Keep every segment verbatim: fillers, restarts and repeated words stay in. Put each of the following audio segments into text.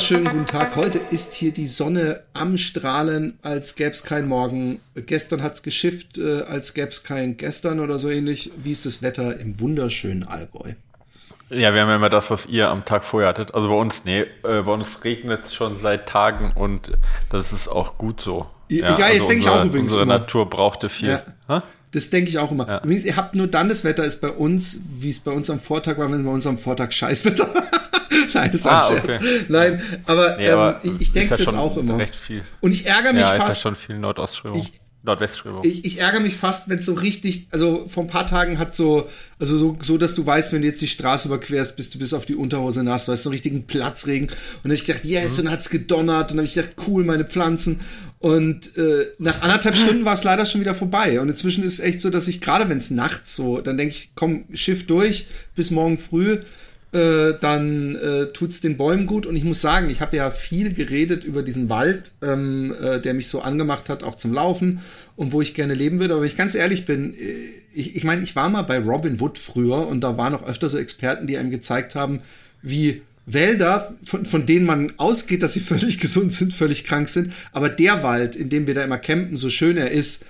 Schönen guten Tag. Heute ist hier die Sonne am Strahlen, als gäbe es kein Morgen. Gestern hat es geschifft, als gäbe es kein Gestern oder so ähnlich. Wie ist das Wetter im wunderschönen Allgäu? Ja, wir haben ja immer das, was ihr am Tag vorher hattet. Also bei uns, nee, bei uns regnet es schon seit Tagen und das ist auch gut so. Ja, ja, also das denke ich auch übrigens. Unsere immer. Natur brauchte viel. Ja, das denke ich auch immer. Ja. Übrigens, ihr habt nur dann das Wetter, ist bei uns, wie es bei uns am Vortag war, wenn es bei uns am Vortag Scheißwetter war. Nein, das ist ah, ein Scherz. Okay. Nein, aber, nee, aber ähm, ich denke ja das auch immer. Recht viel. Und ich ärgere mich ja, fast. Ja, ist ja schon viel Nordostströmung. Ich, Nordwestströmung. Ich, ich ärgere mich fast, wenn es so richtig, also vor ein paar Tagen hat so, also so, so, dass du weißt, wenn du jetzt die Straße überquerst, bist du bis auf die Unterhose nass, du hast so einen richtigen Platzregen. Und dann habe ich gedacht, yes, mhm. und dann hat es gedonnert. Und dann habe ich gedacht, cool, meine Pflanzen. Und äh, nach anderthalb Stunden war es leider schon wieder vorbei. Und inzwischen ist es echt so, dass ich, gerade wenn es nachts so, dann denke ich, komm, Schiff durch, bis morgen früh. Äh, dann äh, tut's den Bäumen gut. Und ich muss sagen, ich habe ja viel geredet über diesen Wald, ähm, äh, der mich so angemacht hat, auch zum Laufen und wo ich gerne leben würde. Aber wenn ich ganz ehrlich bin, ich, ich meine, ich war mal bei Robin Wood früher und da waren auch öfter so Experten, die einem gezeigt haben, wie Wälder, von, von denen man ausgeht, dass sie völlig gesund sind, völlig krank sind. Aber der Wald, in dem wir da immer campen, so schön er ist,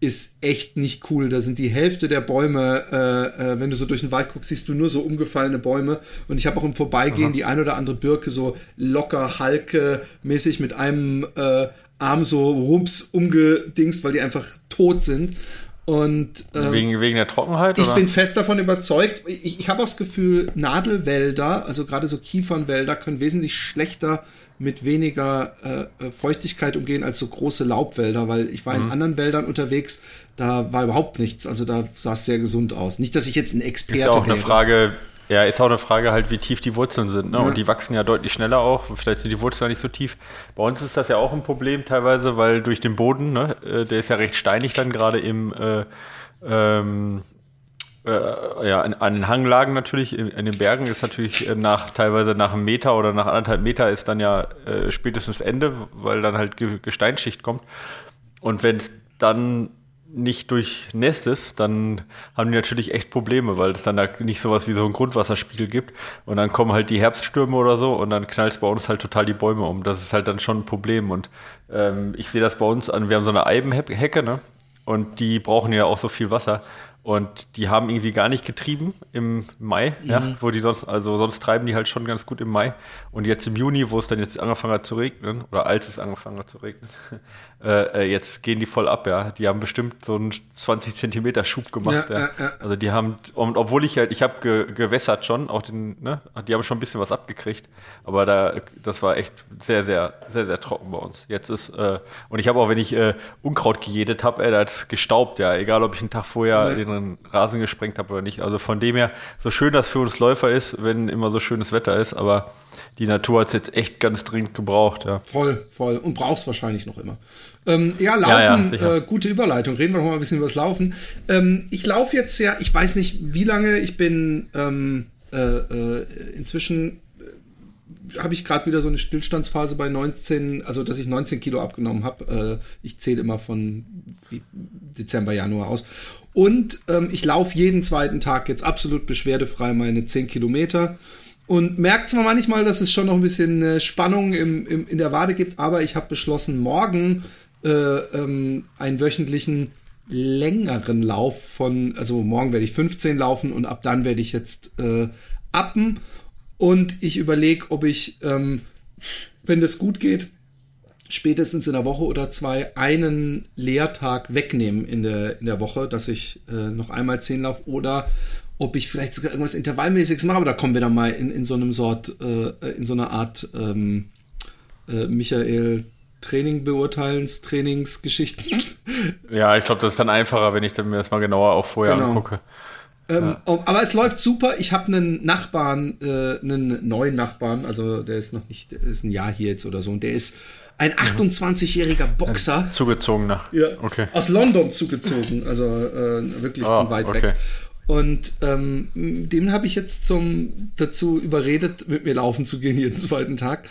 ist echt nicht cool. Da sind die Hälfte der Bäume, äh, äh, wenn du so durch den Wald guckst, siehst du nur so umgefallene Bäume. Und ich habe auch im Vorbeigehen Aha. die ein oder andere Birke so locker Halke-mäßig mit einem äh, Arm so rums umgedingst, weil die einfach tot sind. Und ähm, wegen, wegen der Trockenheit? Ich oder? bin fest davon überzeugt. Ich, ich habe auch das Gefühl, Nadelwälder, also gerade so Kiefernwälder, können wesentlich schlechter mit weniger äh, Feuchtigkeit umgehen als so große Laubwälder, weil ich war mhm. in anderen Wäldern unterwegs, da war überhaupt nichts, also da sah es sehr gesund aus. Nicht, dass ich jetzt ein Experte wäre. Ist ja auch eine Frage, ja, ist auch eine Frage halt, wie tief die Wurzeln sind, ne? Ja. Und die wachsen ja deutlich schneller auch, vielleicht sind die Wurzeln nicht so tief. Bei uns ist das ja auch ein Problem teilweise, weil durch den Boden, ne, der ist ja recht steinig dann gerade im äh, ähm, Ja, an den Hanglagen natürlich, in, in den Bergen ist natürlich nach teilweise nach einem Meter oder nach anderthalb Meter ist dann ja äh, spätestens Ende, weil dann halt Ge- Gesteinsschicht kommt. Und wenn es dann nicht durchnässt ist, dann haben die natürlich echt Probleme, weil es dann da nicht sowas wie so einen Grundwasserspiegel gibt. Und dann kommen halt die Herbststürme oder so und dann knallt es bei uns halt total die Bäume um. Das ist halt dann schon ein Problem. Und ähm, ich sehe das bei uns an, wir haben so eine Eibenhecke, ne? Und die brauchen ja auch so viel Wasser. Und die haben irgendwie gar nicht getrieben im Mai, mhm. ja, wo die sonst, also sonst treiben die halt schon ganz gut im Mai. Und jetzt im Juni, wo es dann jetzt angefangen hat zu regnen, oder als es angefangen hat zu regnen, äh, jetzt gehen die voll ab, ja. Die haben bestimmt so einen zwanzig Zentimeter Schub gemacht, ja. ja. ja, ja. Also die haben, und obwohl ich halt, ich habe ge- gewässert schon, auch den, ne, die haben schon ein bisschen was abgekriegt. Aber da, das war echt sehr, sehr, sehr, sehr trocken bei uns. Jetzt ist, äh, und ich habe auch, wenn ich äh, Unkraut gejätet habe, ey, da hat es gestaubt, ja. Egal, ob ich einen Tag vorher ja. den Rasen gesprengt habe oder nicht. Also von dem her, so schön das für uns Läufer ist, wenn immer so schönes Wetter ist, aber die Natur hat es jetzt echt ganz dringend gebraucht. Ja. Voll, voll. Und brauchst wahrscheinlich noch immer. Ähm, ja, Laufen, ja, ja, äh, gute Überleitung. Reden wir noch mal ein bisschen über das Laufen. Ähm, ich laufe jetzt ja, ich weiß nicht wie lange, ich bin ähm, äh, äh, inzwischen äh, habe ich gerade wieder so eine Stillstandsphase bei neunzehn, also dass ich neunzehn Kilo abgenommen habe. Äh, ich zähle immer von wie, Dezember, Januar aus. Und ähm, ich laufe jeden zweiten Tag jetzt absolut beschwerdefrei meine zehn Kilometer und merke zwar manchmal, dass es schon noch ein bisschen äh, Spannung im, im, in der Wade gibt, aber ich habe beschlossen, morgen äh, ähm, einen wöchentlichen längeren Lauf von, also morgen werde ich fünfzehn laufen und ab dann werde ich jetzt äh, appen und ich überlege, ob ich, ähm, wenn das gut geht, spätestens in einer Woche oder zwei einen Lehrtag wegnehmen in der in der Woche, dass ich äh, noch einmal zehn laufe oder ob ich vielleicht sogar irgendwas Intervallmäßiges mache, aber da kommen wir dann mal in in so einem Sort äh, in so einer Art ähm, äh, Michael Training beurteilens Trainingsgeschichten. Ja, ich glaube, das ist dann einfacher, wenn ich dann mir das mal genauer auch vorher genau. angucke. Ähm, ja. Aber es läuft super. Ich habe einen Nachbarn, äh, einen neuen Nachbarn, also der ist noch nicht, der ist ein Jahr hier jetzt oder so und der ist ein achtundzwanzigjähriger Boxer. Zugezogener. Ja, okay. Aus London zugezogen, also äh, wirklich oh, von weit okay. weg. Und ähm, den habe ich jetzt zum dazu überredet, mit mir laufen zu gehen jeden zweiten Tag.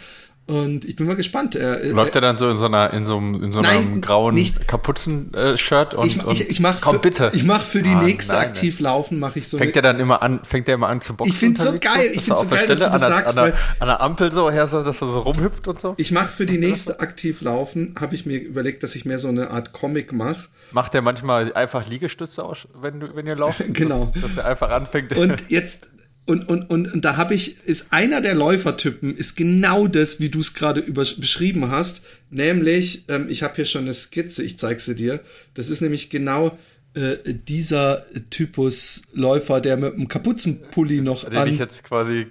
Und ich bin mal gespannt. Er, Läuft er dann so in so einer in so einem, in so einem nein, grauen Kapuzen-Shirt und, ich, ich, ich mach komm, für, bitte. Ich mache für die ah, nächste nein, Aktivlaufen mache ich so. Fängt er dann immer an, fängt er immer an zu boxen. Ich finde es so geil, ich finde so geil, dass du das sagst. An der Ampel so her, dass er so rumhüpft und so. Ich mache für die nächste Aktivlaufen, habe ich mir überlegt, dass ich mehr so eine Art Comic mache. Macht er manchmal einfach Liegestütze aus, wenn, wenn ihr lauft? Genau. Dass, dass er einfach anfängt. Und jetzt... Und, und, und, und da habe ich, ist einer der Läufertypen, ist genau das, wie du es gerade beschrieben hast, nämlich, ähm, ich habe hier schon eine Skizze, ich zeige sie dir, das ist nämlich genau äh, dieser Typus Läufer, der mit einem Kapuzenpulli noch den an... Den ich jetzt quasi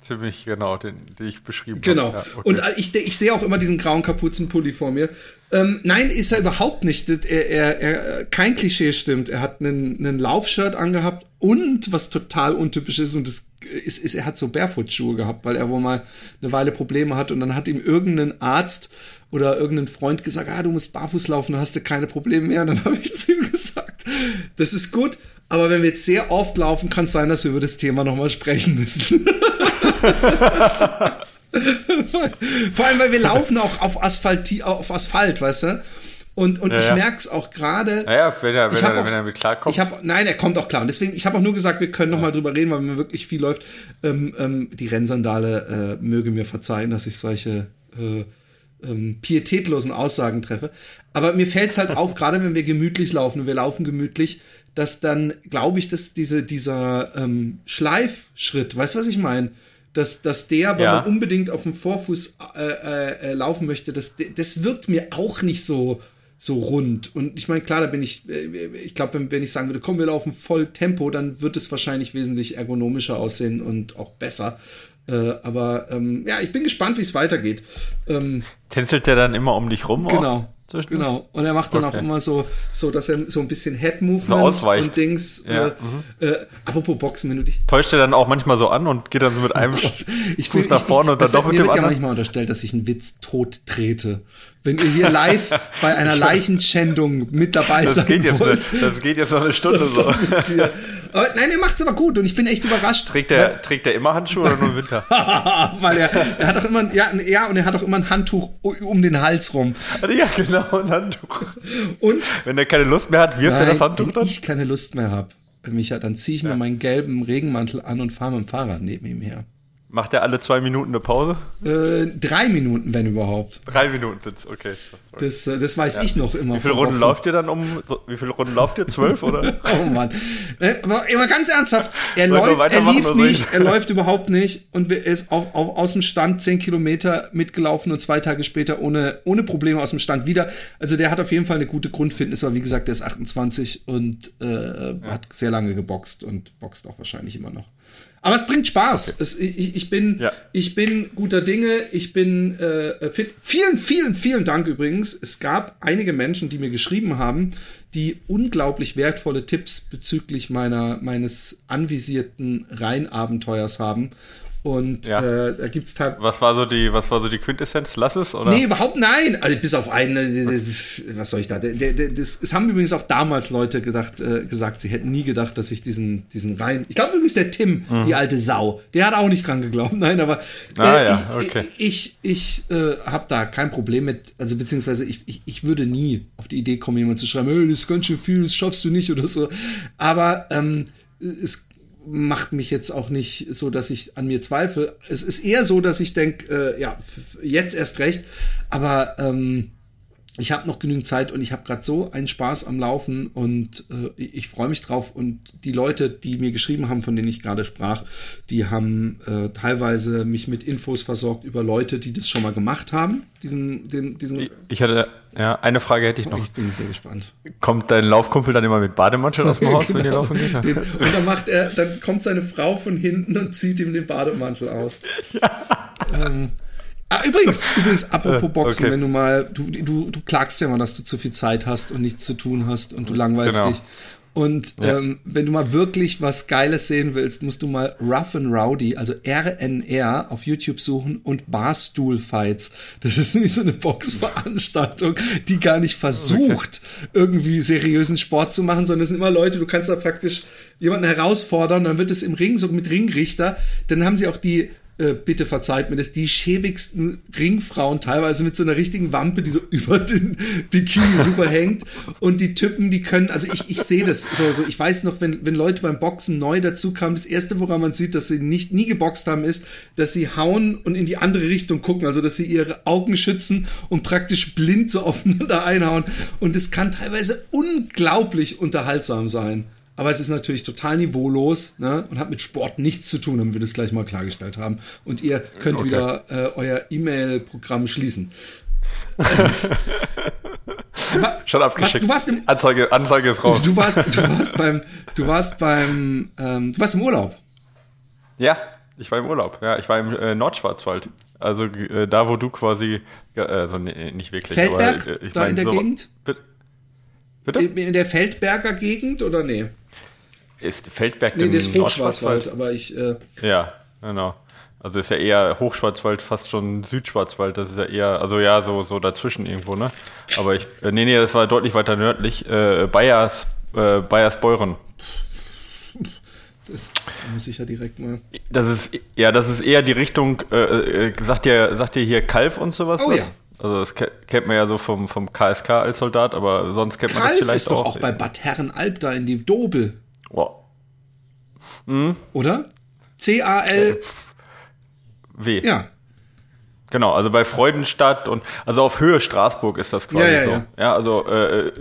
ziemlich genau, den, den ich beschrieben genau. habe. Genau, ja, okay. Und ich, ich sehe auch immer diesen grauen Kapuzenpulli vor mir. Ähm, nein, ist er überhaupt nicht. Er, er, er, kein Klischee stimmt. Er hat einen, einen Laufshirt angehabt und was total untypisch ist, und das ist, ist, er hat so Barefoot-Schuhe gehabt, weil er wohl mal eine Weile Probleme hat, und dann hat ihm irgendein Arzt oder irgendein Freund gesagt, ah, du musst barfuß laufen, dann hast du keine Probleme mehr. Und dann habe ich zu ihm gesagt, das ist gut, aber wenn wir jetzt sehr oft laufen, kann es sein, dass wir über das Thema nochmal sprechen müssen. Vor allem, weil wir laufen auch auf Asphalt, auf Asphalt, weißt du? Und, und ja, ich ja. merke es auch gerade. Naja, wenn er, wenn er, auch, wenn er mit klarkommt. Ich hab, nein, er kommt auch klar. Und deswegen, ich habe auch nur gesagt, wir können nochmal ja. drüber reden, weil wenn man wirklich viel läuft. Ähm, ähm, die Rennsandale äh, möge mir verzeihen, dass ich solche äh, ähm, pietätlosen Aussagen treffe. Aber mir fällt es halt auf, gerade wenn wir gemütlich laufen, und wir laufen gemütlich, dass dann, glaube ich, dass diese, dieser ähm, Schleifschritt, weißt du, was ich meine? Dass, dass der, wenn ja. man unbedingt auf dem Vorfuß äh, äh, laufen möchte, das, das wirkt mir auch nicht so, so rund. Und ich meine, klar, da bin ich, ich glaube, wenn, wenn ich sagen würde, komm, wir laufen voll Tempo, dann wird es wahrscheinlich wesentlich ergonomischer aussehen und auch besser. Äh, aber ähm, ja, ich bin gespannt, wie es weitergeht. Ähm, Tänzelt der dann immer um dich rum? Genau. Genau, und er macht dann okay. auch immer so, so, dass er so ein bisschen Head-Movement so und Dings. Ja. Äh, mhm. äh, apropos Boxen, wenn du dich... Täuscht er dann auch manchmal so an und geht dann so mit einem oh ich Fuß will, nach vorne ich, und dann doch mit dem anderen? Mir wird ja manchmal unterstellt, dass ich einen Witz tot trete. Wenn ihr hier live bei einer Leichenschändung mit dabei das sein geht jetzt wollt. Eine, das geht jetzt noch eine Stunde so. Aber nein, er macht's aber gut, und ich bin echt überrascht. Trägt er, ja? trägt er immer Handschuhe oder nur im Winter? Weil er, er hat auch immer, ja, ja, und er hat auch immer ein Handtuch um den Hals rum. Ja, genau. Ein Handtuch. Und wenn er keine Lust mehr hat, wirft nein, er das Handtuch wenn dann? Wenn ich keine Lust mehr habe, Micha, dann ziehe ich ja. mir meinen gelben Regenmantel an und fahre mit dem Fahrrad neben ihm her. Macht er alle zwei Minuten eine Pause? Äh, drei Minuten, wenn überhaupt. Drei Minuten sind's, okay. Das, das weiß ja. ich noch immer. Wie viele Runden lauft ihr dann um? So, wie viele Runden lauft ihr? Zwölf, oder? Oh Mann. Aber immer ganz ernsthaft, er läuft, er lief nicht, er läuft überhaupt nicht, und er ist auch, auch aus dem Stand zehn Kilometer mitgelaufen und zwei Tage später ohne, ohne Probleme aus dem Stand wieder. Also der hat auf jeden Fall eine gute Grundfitness, aber wie gesagt, der ist achtundzwanzig und äh, ja. hat sehr lange geboxt und boxt auch wahrscheinlich immer noch. Aber es bringt Spaß. Okay. Es, ich, ich, bin, ja. ich bin guter Dinge, ich bin äh, fit. Vielen, vielen, vielen Dank übrigens. Es gab einige Menschen, die mir geschrieben haben, die unglaublich wertvolle Tipps bezüglich meiner meines anvisierten Rheinabenteuers haben. Und ja. äh, da gibt's teilweise. Was war so die, was war so die Quintessenz? Lass es, oder? Nee, überhaupt nein. Also bis auf einen, was soll ich da? Es haben übrigens auch damals Leute gedacht, äh, gesagt, sie hätten nie gedacht, dass ich diesen, diesen Rhein. Ich glaube übrigens, der Tim, mhm. die alte Sau, der hat auch nicht dran geglaubt. Nein, aber äh, ah, ja. okay. ich, ich, ich äh, habe da kein Problem mit, also beziehungsweise ich, ich, ich würde nie auf die Idee kommen, jemand zu schreiben, hey, das ist ganz schön viel, das schaffst du nicht oder so. Aber ähm, es macht mich jetzt auch nicht so, dass ich an mir zweifle. Es ist eher so, dass ich denke, äh, ja, jetzt erst recht. Aber ähm, ich habe noch genügend Zeit, und ich habe gerade so einen Spaß am Laufen, und äh, ich freue mich drauf. Und die Leute, die mir geschrieben haben, von denen ich gerade sprach, die haben äh, teilweise mich mit Infos versorgt über Leute, die das schon mal gemacht haben. Diesen, den, diesen ich hatte ja eine Frage hätte ich noch. Ich bin sehr gespannt. Kommt dein Laufkumpel dann immer mit Bademantel aus dem Haus, genau. wenn ihr laufen geht? Den, und dann macht er, dann kommt seine Frau von hinten und zieht ihm den Bademantel aus. Ja. Ähm, Ah, übrigens, übrigens, apropos Boxen, okay. wenn du mal, du, du, du klagst ja mal, dass du zu viel Zeit hast und nichts zu tun hast und du langweilst genau. dich. Und ja. ähm, wenn du mal wirklich was Geiles sehen willst, musst du mal Rough and Rowdy, also R N R, auf YouTube suchen und Barstool Fights. Das ist nämlich so eine Boxveranstaltung, die gar nicht versucht, okay. irgendwie seriösen Sport zu machen, sondern es sind immer Leute, du kannst da praktisch jemanden herausfordern, dann wird es im Ring, so mit Ringrichter, dann haben sie auch die bitte verzeiht mir das, die schäbigsten Ringfrauen teilweise mit so einer richtigen Wampe, die so über den Bikini rüberhängt und die Typen, die können, also ich ich sehe das so, so, ich weiß noch, wenn wenn Leute beim Boxen neu dazu kamen, das erste, woran man sieht, dass sie nicht nie geboxt haben, ist, dass sie hauen und in die andere Richtung gucken, also dass sie ihre Augen schützen und praktisch blind so aufeinander einhauen und es kann teilweise unglaublich unterhaltsam sein. Aber es ist natürlich total niveaulos, ne, und hat mit Sport nichts zu tun, damit wir das gleich mal klargestellt haben. Und ihr könnt okay. wieder äh, euer E-Mail-Programm schließen. Schon abgeschickt. Du warst im, Anzeige, Anzeige ist raus. Du warst, du warst beim, du warst beim, ähm, du warst im Urlaub. Ja, ich war im Urlaub. Ja, ich war im äh, Nordschwarzwald. Also äh, da, wo du quasi, äh, also nee, nicht wirklich. Feldberg, aber, äh, ich da mein, in der so, Gegend? Bitte? bitte? In der Feldberger Gegend oder nee? Ist Feldberg nee, das ist Hochschwarzwald, aber ich... Äh ja, genau. Also ist ja eher Hochschwarzwald, fast schon Südschwarzwald, das ist ja eher, also ja, so, so dazwischen irgendwo, ne? Aber ich, äh, nee, nee, das war deutlich weiter nördlich, äh, Bayers, äh, Bayersbeuren. Das muss ich ja direkt mal... Das ist, ja, das ist eher die Richtung, äh, äh, sagt ihr, sagt ihr hier Kalf und sowas? Oh was? Ja. Also das kennt man ja so vom, vom K S K als Soldat, aber sonst kennt man Kalf das vielleicht ist auch. Doch auch bei Bad Herrenalb da in dem Dobel. Wow. Hm? Oder? C A L W. Ja. Genau, also bei Freudenstadt und also auf Höhe Straßburg ist das quasi ja, ja, so. Ja, ja also äh,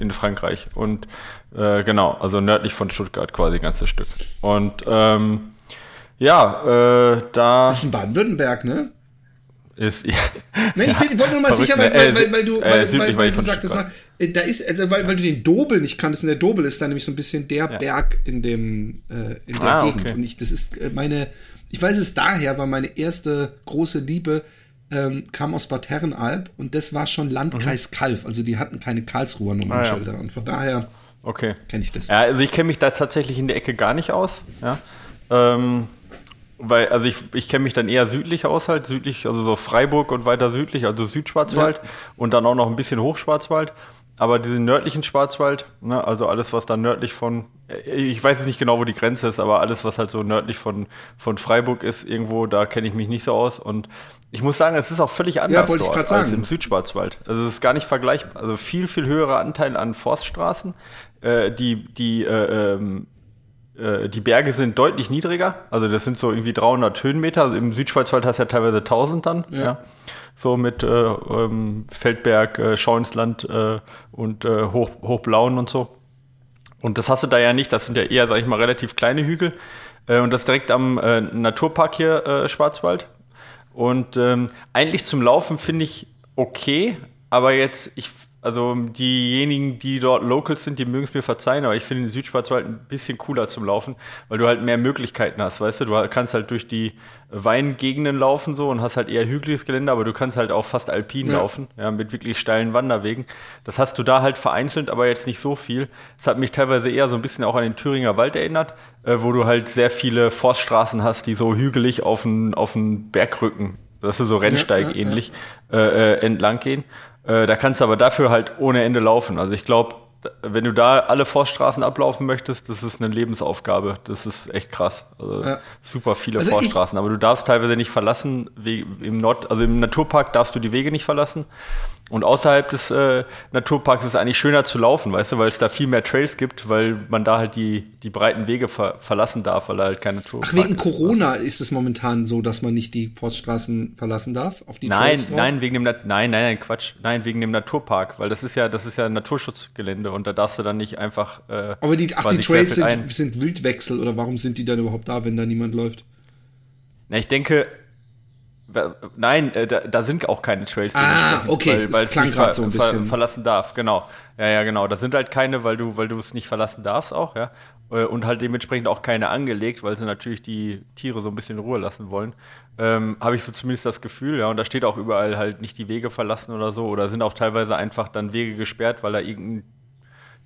in Frankreich. Und äh, genau, also nördlich von Stuttgart quasi ganzes Stück. Und ähm, ja, äh, da... Das ist in Baden-Württemberg, ne? Ist, ja. Nein, ich, bin, ich wollte nur mal verrückt, sicher, weil, weil, weil, weil du, weil, äh, weil, weil du sagtest, da ist, also weil, weil du den Dobel nicht kanntest, und der Dobel ist dann nämlich so ein bisschen der ja. Berg in dem, äh, in der ah, Gegend. Okay. Und ich, das ist meine, ich weiß es daher, weil meine erste große Liebe ähm, kam aus Bad Herrenalb und das war schon Landkreis mhm. Kalf, also die hatten keine Karlsruher Nummernschilder ah, ja. und von daher okay. kenne ich das. Ja, also ich kenne mich da tatsächlich in der Ecke gar nicht aus. Ja. Ähm, Weil, also ich, ich kenne mich dann eher südlich aus, halt, südlich, also so Freiburg und weiter südlich, also Südschwarzwald ja. und dann auch noch ein bisschen Hochschwarzwald. Aber diesen nördlichen Schwarzwald, ne, also alles, was dann nördlich von, ich weiß jetzt nicht genau, wo die Grenze ist, aber alles, was halt so nördlich von, von Freiburg ist, irgendwo, da kenne ich mich nicht so aus. Und ich muss sagen, es ist auch völlig anders ja, dort als sagen. Im Südschwarzwald. Also es ist gar nicht vergleichbar, also viel, viel höherer Anteil an Forststraßen, äh, die, die, äh, ähm, die Berge sind deutlich niedriger, also das sind so irgendwie dreihundert Höhenmeter, also im Südschwarzwald hast du ja teilweise tausend dann, ja. Ja. So mit äh, ähm, Feldberg, äh, Schauinsland äh, und äh, Hoch, Hochblauen und so. Und das hast du da ja nicht, das sind ja eher, sag ich mal, relativ kleine Hügel äh, und das direkt am äh, Naturpark hier, äh, Schwarzwald. Und ähm, eigentlich zum Laufen finde ich okay, aber jetzt, ich Also diejenigen, die dort Locals sind, die mögen es mir verzeihen, aber ich finde den Südschwarzwald ein bisschen cooler zum Laufen, weil du halt mehr Möglichkeiten hast, weißt du? Du kannst halt durch die Weingegenden laufen so und hast halt eher hügeliges Gelände, aber du kannst halt auch fast alpin ja. laufen, ja, mit wirklich steilen Wanderwegen. Das hast du da halt vereinzelt, aber jetzt nicht so viel. Das hat mich teilweise eher so ein bisschen auch an den Thüringer Wald erinnert, äh, wo du halt sehr viele Forststraßen hast, die so hügelig auf den auf den Bergrücken, das ist so Rennsteig ähnlich, ja, ja, ja. äh, entlang gehen. Da kannst du aber dafür halt ohne Ende laufen. Also ich glaube, wenn du da alle Forststraßen ablaufen möchtest, das ist eine Lebensaufgabe. Das ist echt krass. Also ja. Super viele also Forststraßen. Aber du darfst teilweise nicht verlassen. Im Nord, also im Naturpark darfst du die Wege nicht verlassen. Und außerhalb des äh, Naturparks ist es eigentlich schöner zu laufen, weißt du, weil es da viel mehr Trails gibt, weil man da halt die, die breiten Wege ver- verlassen darf, weil da halt keine Naturpark Ach, wegen ist. Corona ist es momentan so, dass man nicht die Forststraßen verlassen darf? Auf die nein, Trails nein, wegen dem Nat- nein, nein, nein, Quatsch. Nein, wegen dem Naturpark, weil das ist ja, das ist ja ein Naturschutzgelände und da darfst du dann nicht einfach. Äh, Aber die, ach, die Trails sind, sind Wildwechsel oder warum sind die dann überhaupt da, wenn da niemand läuft? Na, ich denke. Nein, da, da sind auch keine Trails. Ah, okay, weil, weil es klang gerade so ein bisschen. Ver- verlassen darf, genau. Ja, ja, genau. Da sind halt keine, weil du, weil du es nicht verlassen darfst auch, ja. Und halt dementsprechend auch keine angelegt, weil sie natürlich die Tiere so ein bisschen in Ruhe lassen wollen. Ähm, habe ich so zumindest das Gefühl, ja. Und da steht auch überall halt nicht die Wege verlassen oder so. Oder sind auch teilweise einfach dann Wege gesperrt, weil da irgendein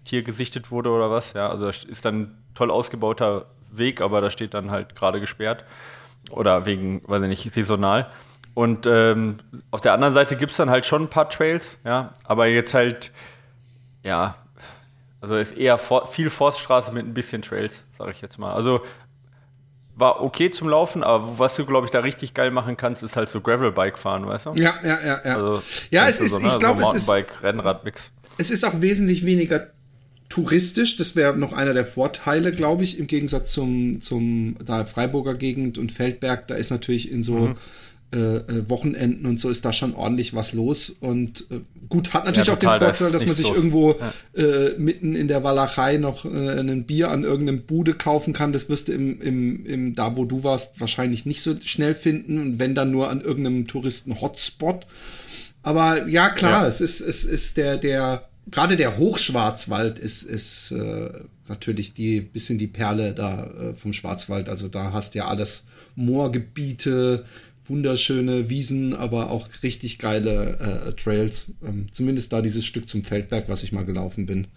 Tier gesichtet wurde oder was. Ja, also das ist dann toll ausgebauter Weg, aber da steht dann halt gerade gesperrt oder wegen, weiß ich nicht, saisonal. Und ähm, auf der anderen Seite gibt es dann halt schon ein paar Trails, ja, aber jetzt halt, ja, also ist eher for- viel Forststraße mit ein bisschen Trails, sage ich jetzt mal. Also war okay zum Laufen, aber was du, glaube ich, da richtig geil machen kannst, ist halt so Gravelbike fahren, weißt du? Ja, ja, ja, ja. Also, ja, es ist, so, ne? ich glaube, so es ist Mountainbike-Rennrad-Mix. Es ist auch wesentlich weniger touristisch, das wäre noch einer der Vorteile, glaube ich, im Gegensatz zum, zum da Freiburger Gegend und Feldberg, da ist natürlich in so mhm. äh, Wochenenden und so ist da schon ordentlich was los und äh, gut, hat natürlich ja, total, auch den Vorteil, da dass man sich los. irgendwo ja. äh, mitten in der Walachei noch äh, ein Bier an irgendeinem Bude kaufen kann, das wirst du im, im, im, da wo du warst, wahrscheinlich nicht so schnell finden und wenn dann nur an irgendeinem Touristen-Hotspot, aber ja, klar, ja. es ist, es ist der, der gerade der Hochschwarzwald ist, ist äh, natürlich die bisschen die Perle da äh, vom Schwarzwald. Also da hast du ja alles Moorgebiete, wunderschöne Wiesen, aber auch richtig geile äh, Trails. Ähm, zumindest da dieses Stück zum Feldberg, was ich mal gelaufen bin.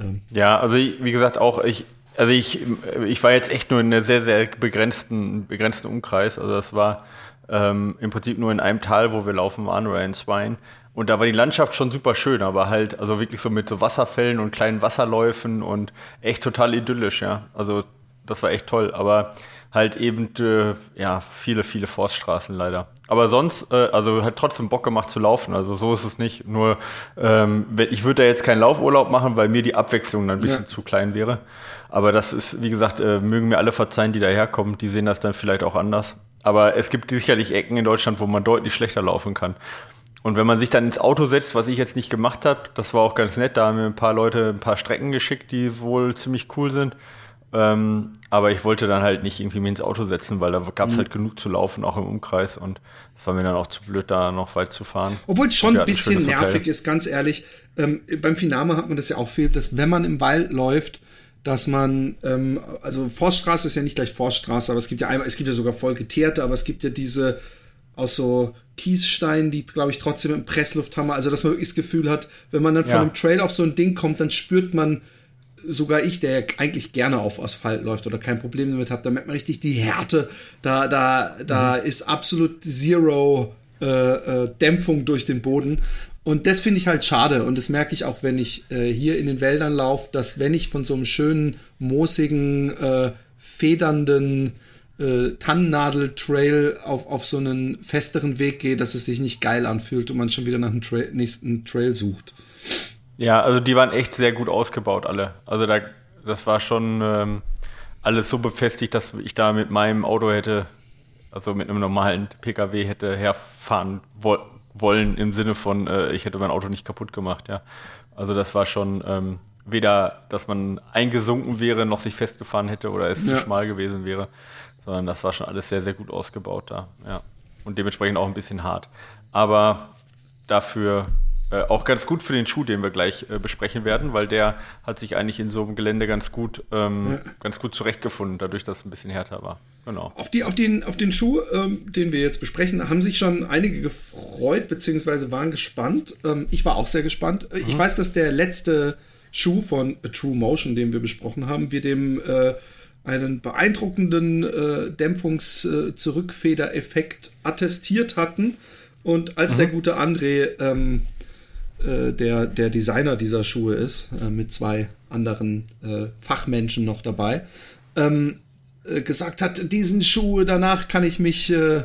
Ähm. Ja, also wie gesagt auch ich, also ich, ich war jetzt echt nur in einem sehr sehr begrenzten begrenzten Umkreis. Also das war ähm, im Prinzip nur in einem Tal, wo wir laufen waren oder in Zweien. Und da war die Landschaft schon super schön, aber halt, also wirklich so mit so Wasserfällen und kleinen Wasserläufen und echt total idyllisch, ja. Also das war echt toll, aber halt eben, äh, ja, viele, viele Forststraßen leider. Aber sonst, äh, also hat trotzdem Bock gemacht zu laufen, also so ist es nicht. Nur, ähm, ich würde da jetzt keinen Laufurlaub machen, weil mir die Abwechslung dann ein bisschen ja. zu klein wäre. Aber das ist, wie gesagt, äh, mögen mir alle verzeihen, die daherkommen, die sehen das dann vielleicht auch anders. Aber es gibt sicherlich Ecken in Deutschland, wo man deutlich schlechter laufen kann. Und wenn man sich dann ins Auto setzt, was ich jetzt nicht gemacht habe, das war auch ganz nett, da haben mir ein paar Leute ein paar Strecken geschickt, die wohl ziemlich cool sind. Ähm, aber ich wollte dann halt nicht irgendwie mir ins Auto setzen, weil da gab es mhm. halt genug zu laufen, auch im Umkreis. Und es war mir dann auch zu blöd, da noch weit zu fahren. Obwohl es schon ein bisschen nervig ist, ganz ehrlich. Ähm, beim Finama hat man das ja auch viel, dass wenn man im Wald läuft, dass man, ähm, also Forststraße ist ja nicht gleich Forststraße, aber es gibt ja einmal, es gibt ja sogar voll geteerte, aber es gibt ja diese aus so Kiessteinen, die, glaube ich, trotzdem im Presslufthammer, also dass man wirklich das Gefühl hat, wenn man dann ja. von einem Trail auf so ein Ding kommt, dann spürt man, sogar ich, der ja eigentlich gerne auf Asphalt läuft oder kein Problem damit hat, da merkt man richtig die Härte, da, da, da mhm. ist absolut zero äh, äh, Dämpfung durch den Boden und das finde ich halt schade und das merke ich auch, wenn ich äh, hier in den Wäldern laufe, dass wenn ich von so einem schönen, moosigen, äh, federnden Äh, Tannennadel-Trail auf, auf so einen festeren Weg geht, dass es sich nicht geil anfühlt und man schon wieder nach dem Tra- nächsten Trail sucht. Ja, also die waren echt sehr gut ausgebaut, alle. Also da, das war schon ähm, alles so befestigt, dass ich da mit meinem Auto hätte, also mit einem normalen P K W hätte herfahren wo- wollen, im Sinne von, äh, ich hätte mein Auto nicht kaputt gemacht, ja. Also das war schon ähm, weder, dass man eingesunken wäre, noch sich festgefahren hätte oder es ja. zu schmal gewesen wäre. Sondern das war schon alles sehr, sehr gut ausgebaut da. Ja. Und dementsprechend auch ein bisschen hart. Aber dafür äh, auch ganz gut für den Schuh, den wir gleich äh, besprechen werden, weil der hat sich eigentlich in so einem Gelände ganz gut, ähm, ja. ganz gut zurechtgefunden, dadurch, dass es ein bisschen härter war. Genau. Auf, die, auf, den, auf den Schuh, ähm, den wir jetzt besprechen, haben sich schon einige gefreut, beziehungsweise waren gespannt. Ähm, ich war auch sehr gespannt. Mhm. Ich weiß, dass der letzte Schuh von True Motion, den wir besprochen haben, wir dem äh, einen beeindruckenden äh, Dämpfungs-Zurückfeder-Effekt attestiert hatten. Und als mhm. der gute André, ähm, äh, der, der Designer dieser Schuhe ist, äh, mit zwei anderen äh, Fachmenschen noch dabei, ähm, äh, gesagt hat, diesen Schuh, danach kann ich mich äh, äh,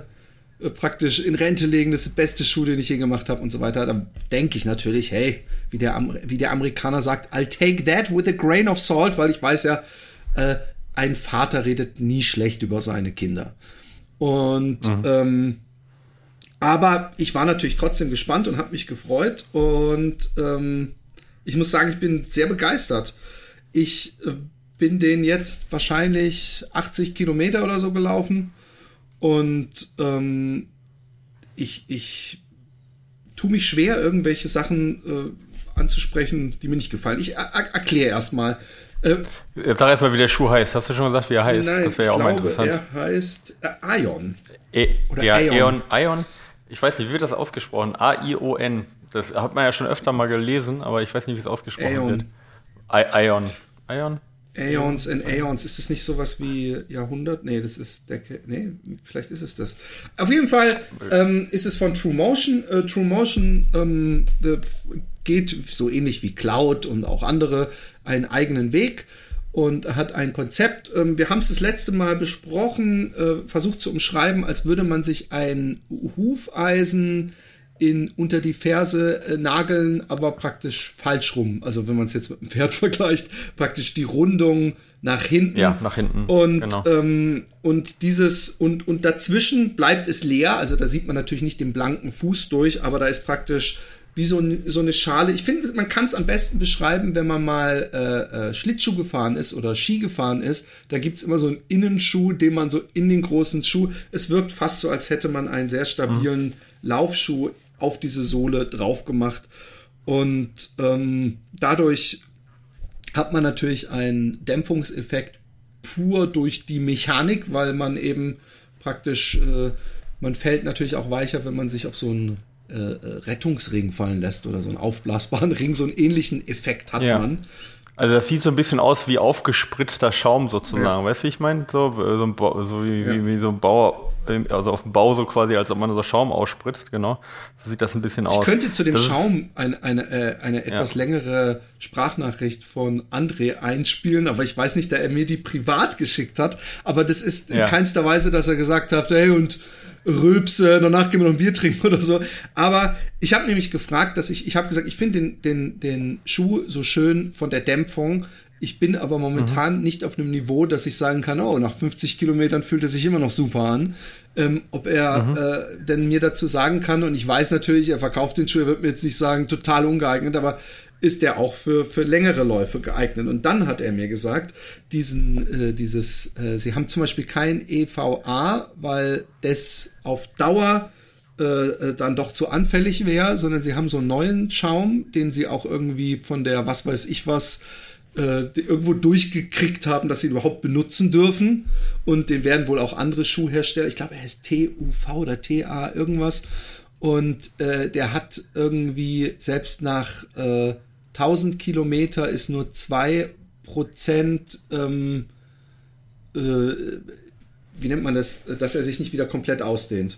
praktisch in Rente legen, das ist der beste Schuh, den ich je gemacht habe und so weiter, dann denke ich natürlich, hey, wie der, Am- wie der Amerikaner sagt, I'll take that with a grain of salt, weil ich weiß ja, äh, ein Vater redet nie schlecht über seine Kinder. Und mhm. ähm, aber ich war natürlich trotzdem gespannt und habe mich gefreut. Und ähm, ich muss sagen, ich bin sehr begeistert. Ich äh, bin den jetzt wahrscheinlich achtzig Kilometer oder so gelaufen. Und ähm, ich, ich tue mich schwer, irgendwelche Sachen äh, anzusprechen, die mir nicht gefallen. Ich a- a- erkläre erstmal. Ähm, Jetzt sag erstmal, wie der Schuh heißt. Hast du schon gesagt, wie er heißt? Nein, das wäre ja auch mal interessant. Er heißt äh, Ion. E- Oder ja, Aion. Ion. Ich weiß nicht, wie wird das ausgesprochen? A-I-O-N. Das hat man ja schon öfter mal gelesen, aber ich weiß nicht, wie es ausgesprochen Aion. Wird. Ion. Ion? Aeons and Aeons, ist das nicht sowas wie Jahrhundert? Nee, das ist Decke. Nee, vielleicht ist es das. Auf jeden Fall ähm, ist es von True Motion. Äh, True Motion ähm, geht so ähnlich wie Cloud und auch andere einen eigenen Weg und hat ein Konzept. Ähm, wir haben es das letzte Mal besprochen, äh, versucht zu umschreiben, als würde man sich ein Hufeisen in unter die Ferse äh, nageln, aber praktisch falsch rum. Also wenn man es jetzt mit dem Pferd vergleicht, praktisch die Rundung nach hinten. Ja, nach hinten. Und genau. ähm, und dieses und und dazwischen bleibt es leer. Also da sieht man natürlich nicht den blanken Fuß durch, aber da ist praktisch wie so, so eine Schale. Ich finde, man kann es am besten beschreiben, wenn man mal äh, äh, Schlittschuh gefahren ist oder Ski gefahren ist. Da gibt's immer so einen Innenschuh, den man so in den großen Schuh. Es wirkt fast so, als hätte man einen sehr stabilen mhm. Laufschuh auf diese Sohle drauf gemacht und ähm, dadurch hat man natürlich einen Dämpfungseffekt pur durch die Mechanik, weil man eben praktisch, äh, man fällt natürlich auch weicher, wenn man sich auf so einen äh, Rettungsring fallen lässt oder so einen aufblasbaren Ring, so einen ähnlichen Effekt hat ja. man. Also das sieht so ein bisschen aus wie aufgespritzter Schaum sozusagen, ja. weißt du, wie ich meine? So, so, ein ba- so wie, ja. wie, wie so ein Bauer, also auf dem Bau so quasi, als ob man so Schaum ausspritzt, genau. So sieht das ein bisschen aus. Ich könnte zu dem das Schaum eine, eine, äh, eine etwas ja. längere Sprachnachricht von André einspielen, aber ich weiß nicht, da er mir die privat geschickt hat, aber das ist in ja. keinster Weise, dass er gesagt hat, hey und Rülpse, danach gehen wir noch ein Bier trinken oder so. Aber ich habe nämlich gefragt, dass ich, ich habe gesagt, ich finde den, den, den Schuh so schön von der Dämpfung. Ich bin aber momentan mhm. nicht auf einem Niveau, dass ich sagen kann, oh, nach fünfzig Kilometern fühlt er sich immer noch super an. Ähm, ob er mhm. äh, denn mir dazu sagen kann, und ich weiß natürlich, er verkauft den Schuh, er wird mir jetzt nicht sagen, total ungeeignet, aber ist der auch für, für längere Läufe geeignet. Und dann hat er mir gesagt, diesen, äh, dieses, äh, sie haben zum Beispiel kein E V A, weil das auf Dauer äh, dann doch zu anfällig wäre, sondern sie haben so einen neuen Schaum, den sie auch irgendwie von der, was weiß ich was, äh, irgendwo durchgekriegt haben, dass sie ihn überhaupt benutzen dürfen. Und den werden wohl auch andere Schuhhersteller, ich glaube, er heißt T U V oder T A irgendwas. Und äh, der hat irgendwie selbst nach äh, tausend Kilometer ist nur zwei Prozent, ähm, äh, wie nennt man das, dass er sich nicht wieder komplett ausdehnt.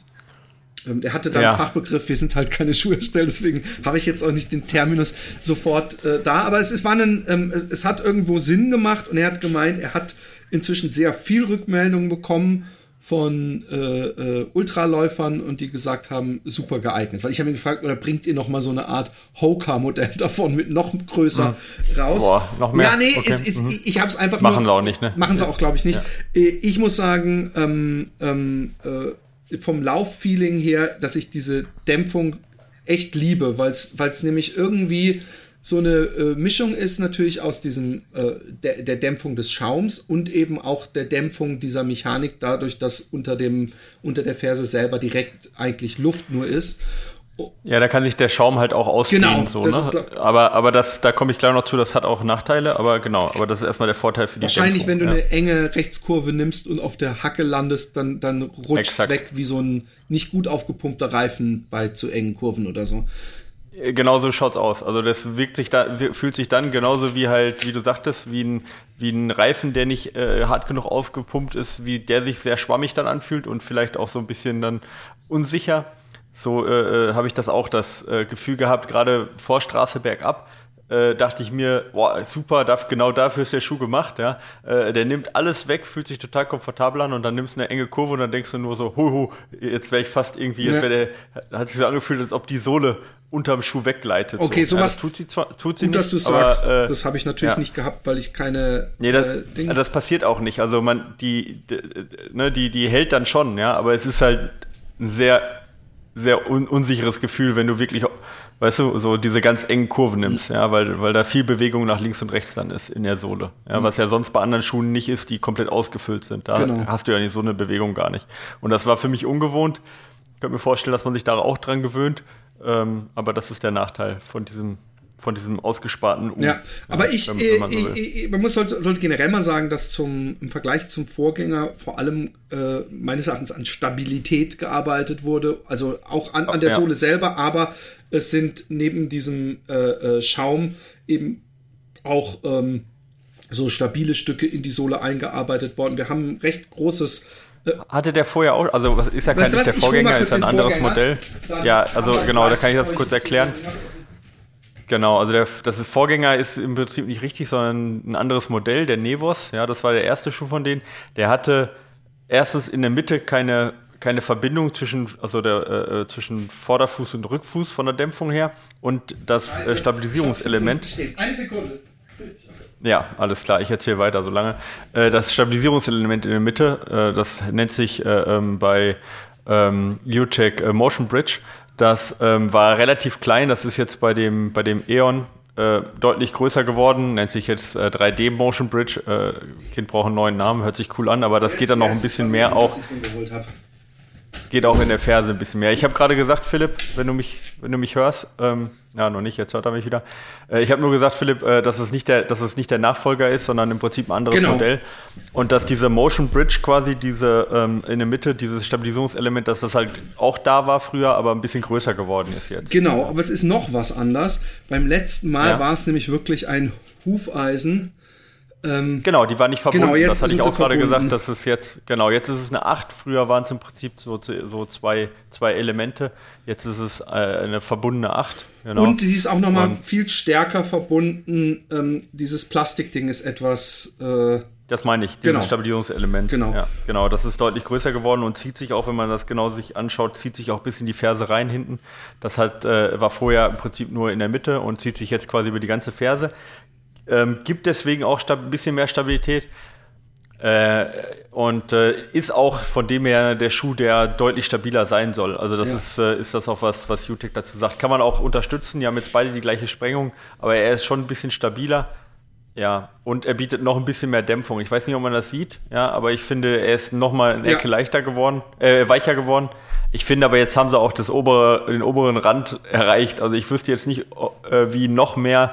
Ähm, der hatte da ja. einen Fachbegriff, wir sind halt keine Schuhhersteller, deswegen habe ich jetzt auch nicht den Terminus sofort äh, da, aber es, es, war ein, ähm, es, es hat irgendwo Sinn gemacht und er hat gemeint, er hat inzwischen sehr viel Rückmeldungen bekommen von äh, äh, Ultraläufern und die gesagt haben, super geeignet. Weil ich habe ihn gefragt, oder bringt ihr noch mal so eine Art Hoka-Modell davon mit noch größer mhm. raus? Boah, noch mehr? Ja, nee, okay. es, es, mhm. ich, ich habe es einfach machen nur... Machen sie auch nicht, ne? Machen sie auch, glaube ich, nicht. Ja. Ich muss sagen, ähm, ähm, äh, vom Lauffeeling her, dass ich diese Dämpfung echt liebe, weil es nämlich irgendwie so eine äh, Mischung ist natürlich aus diesem äh, der, der Dämpfung des Schaums und eben auch der Dämpfung dieser Mechanik dadurch, dass unter dem unter der Ferse selber direkt eigentlich Luft nur ist. Ja, da kann sich der Schaum halt auch ausdehnen. Genau, so, ne? Aber, aber das, da komme ich gleich noch zu, das hat auch Nachteile, aber genau, aber das ist erstmal der Vorteil für die Wahrscheinlich, Dämpfung, wenn du ja. eine enge Rechtskurve nimmst und auf der Hacke landest, dann, dann rutscht es weg wie so ein nicht gut aufgepumpter Reifen bei zu engen Kurven oder so. Genau so schaut's aus. Also das wirkt sich da, fühlt sich dann genauso wie halt, wie du sagtest, wie ein, wie ein Reifen, der nicht äh, hart genug aufgepumpt ist, wie der sich sehr schwammig dann anfühlt und vielleicht auch so ein bisschen dann unsicher. So äh, habe ich das auch das äh, Gefühl gehabt, gerade vor Straße bergab. Äh, dachte ich mir, boah, super, darf, genau dafür ist der Schuh gemacht, ja. Äh, der nimmt alles weg, fühlt sich total komfortabel an und dann nimmst du eine enge Kurve und dann denkst du nur so, ho, ho, jetzt wäre ich fast irgendwie, jetzt wäre der, hat sich so angefühlt, als ob die Sohle unterm Schuh weggleitet. Okay, so. Sowas ja, tut sie zwar, tut sie gut, nicht, dass du sagst, aber, äh, das habe ich natürlich ja. nicht gehabt, weil ich keine nee, das, äh, Dinge. Das passiert auch nicht, also man, die, die, ne, die, die hält dann schon, ja, aber es ist halt ein sehr, sehr un- unsicheres Gefühl, wenn du wirklich, weißt du, so diese ganz engen Kurven nimmst, mhm. ja, weil, weil da viel Bewegung nach links und rechts dann ist in der Sohle. Ja, mhm. Was ja sonst bei anderen Schuhen nicht ist, die komplett ausgefüllt sind. Da genau. hast du ja nicht so eine Bewegung gar nicht. Und das war für mich ungewohnt. Ich könnte mir vorstellen, dass man sich da auch dran gewöhnt. Ähm, aber das ist der Nachteil von diesem, von diesem ausgesparten U. Ja, aber ja, ich, wenn, wenn man, so ich, ich, man muss, sollte, sollte generell mal sagen, dass zum, im Vergleich zum Vorgänger vor allem äh, meines Erachtens an Stabilität gearbeitet wurde. Also auch an, an der ja. Sohle selber, aber es sind neben diesem äh, äh, Schaum eben auch ähm, so stabile Stücke in die Sohle eingearbeitet worden. Wir haben ein recht großes... Hatte der vorher auch, also was ist ja kein, weißt du was, der Vorgänger, ist ein anderes Vorgänger. Modell. Ja, also genau, da kann ich das kurz erklären. Genau, also der, das ist Vorgänger ist im Prinzip nicht richtig, sondern ein anderes Modell, der Nevos, ja, das war der erste Schuh von denen. Der hatte erstens in der Mitte keine, keine Verbindung zwischen, also der, äh, zwischen Vorderfuß und Rückfuß von der Dämpfung her und das äh, Stabilisierungselement. Eine Sekunde. Ja, alles klar, ich erzähle weiter so lange. Das Stabilisierungselement in der Mitte, das nennt sich bei LiuTech Motion Bridge. Das war relativ klein, das ist jetzt bei dem, bei dem Aion deutlich größer geworden, nennt sich jetzt drei D Motion Bridge. Kind braucht einen neuen Namen, hört sich cool an, aber das geht dann noch ein bisschen mehr auch. Geht auch in der Ferse ein bisschen mehr. Ich habe gerade gesagt, Philipp, wenn du mich, wenn du mich hörst, ähm, ja, noch nicht, jetzt hört er mich wieder. Äh, ich habe nur gesagt, Philipp, äh, dass es nicht der, dass es nicht der Nachfolger ist, sondern im Prinzip ein anderes genau. Modell. Und dass diese Motion Bridge quasi, diese ähm, in der Mitte, dieses Stabilisierungselement, dass das halt auch da war früher, aber ein bisschen größer geworden ist jetzt. Genau, aber es ist noch was anders. Beim letzten Mal ja. war es nämlich wirklich ein Hufeisen. Ähm, genau, die waren nicht verbunden. Genau, das hatte ich auch gerade gesagt, dass es jetzt, genau, jetzt ist es eine acht, früher waren es im Prinzip so, so zwei, zwei Elemente, jetzt ist es äh, eine verbundene acht. Genau. Und sie ist auch nochmal ähm, viel stärker verbunden, ähm, dieses Plastikding ist etwas... Äh, das meine ich, dieses genau. Stabilisierungselement. Genau. Ja, genau, das ist deutlich größer geworden und zieht sich auch, wenn man das genau sich anschaut, zieht sich auch bis in die Ferse rein hinten. Das hat, äh, war vorher im Prinzip nur in der Mitte und zieht sich jetzt quasi über die ganze Ferse. Ähm, gibt deswegen auch ein bisschen mehr Stabilität äh, und äh, ist auch von dem her der Schuh, der deutlich stabiler sein soll. Also das ja. ist, äh, ist das auch was, was LiuTech dazu sagt. Kann man auch unterstützen, die haben jetzt beide die gleiche Sprengung, aber er ist schon ein bisschen stabiler. Ja, und er bietet noch ein bisschen mehr Dämpfung. Ich weiß nicht, ob man das sieht, ja, aber ich finde, er ist nochmal eine ja. Ecke leichter geworden, äh, weicher geworden. Ich finde aber, jetzt haben sie auch das obere, den oberen Rand erreicht. Also ich wüsste jetzt nicht, äh, wie noch mehr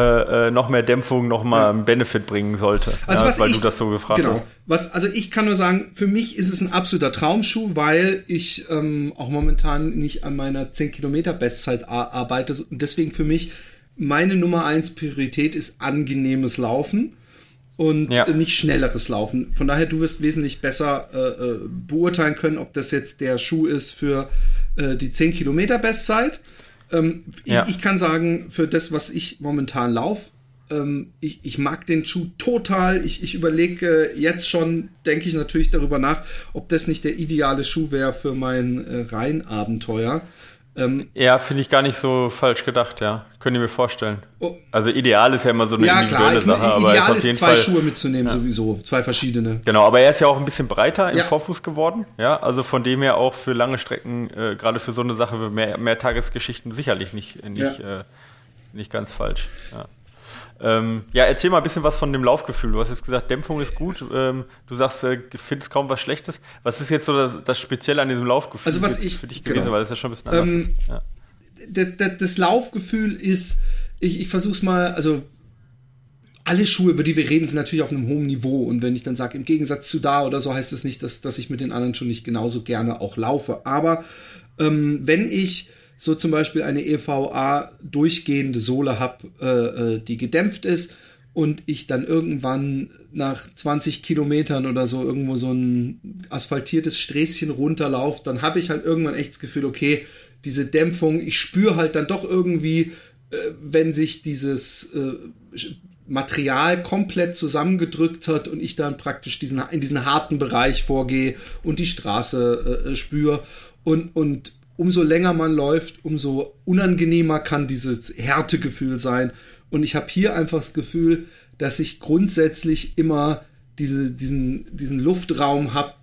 Äh, noch mehr Dämpfung, noch mal ja. einen Benefit bringen sollte, also ja, was weil ich, du das so gefragt genau. hast. Was, also ich kann nur sagen, für mich ist es ein absoluter Traumschuh, weil ich ähm, auch momentan nicht an meiner zehn Kilometer Bestzeit arbeite und deswegen für mich meine Nummer eins Priorität ist angenehmes Laufen und ja. nicht schnelleres Laufen. Von daher, du wirst wesentlich besser äh, beurteilen können, ob das jetzt der Schuh ist für äh, die zehn Kilometer Bestzeit. Ähm, ja. ich, ich kann sagen, für das, was ich momentan laufe, ähm, ich, ich mag den Schuh total. Ich, ich überlege äh, jetzt schon, denke ich natürlich darüber nach, ob das nicht der ideale Schuh wäre für mein äh, Rheinabenteuer. Ähm, ja, finde ich gar nicht so falsch gedacht, ja. Könnt ihr mir vorstellen. Oh. Also ideal ist ja immer so eine ja, individuelle klar, Sache. Ja, klar, ideal ist, auf jeden ist zwei Fall, Schuhe mitzunehmen ja. sowieso, zwei verschiedene. Genau, aber er ist ja auch ein bisschen breiter ja. im Vorfuß geworden. Ja, also von dem her auch für lange Strecken, äh, gerade für so eine Sache, für mehr, mehr Tagesgeschichten sicherlich nicht, nicht, ja. äh, nicht ganz falsch. Ja. Ähm, ja, erzähl mal ein bisschen was von dem Laufgefühl. Du hast jetzt gesagt, Dämpfung ist gut. Ähm, du sagst, du äh, findest kaum was Schlechtes. Was ist jetzt so das, das Spezielle an diesem Laufgefühl also was ich, für dich gewesen? Genau. Weil das ist ja schon ein bisschen anders. Ähm, ja. d- d- das Laufgefühl ist, ich, ich versuch's mal, also alle Schuhe, über die wir reden, sind natürlich auf einem hohen Niveau. Und wenn ich dann sage, im Gegensatz zu da oder so, heißt das nicht, dass, dass ich mit den anderen schon nicht genauso gerne auch laufe. Aber ähm, wenn ich so zum Beispiel eine E V A durchgehende Sohle habe, äh, die gedämpft ist und ich dann irgendwann nach zwanzig Kilometern oder so irgendwo so ein asphaltiertes Sträßchen runterlaufe, dann habe ich halt irgendwann echt das Gefühl, okay, diese Dämpfung, ich spüre halt dann doch irgendwie, äh, wenn sich dieses äh, Material komplett zusammengedrückt hat und ich dann praktisch diesen in diesen harten Bereich vorgehe und die Straße äh, spüre und und umso länger man läuft, umso unangenehmer kann dieses Härtegefühl sein. Und ich habe hier einfach das Gefühl, dass ich grundsätzlich immer diese, diesen, diesen Luftraum habe,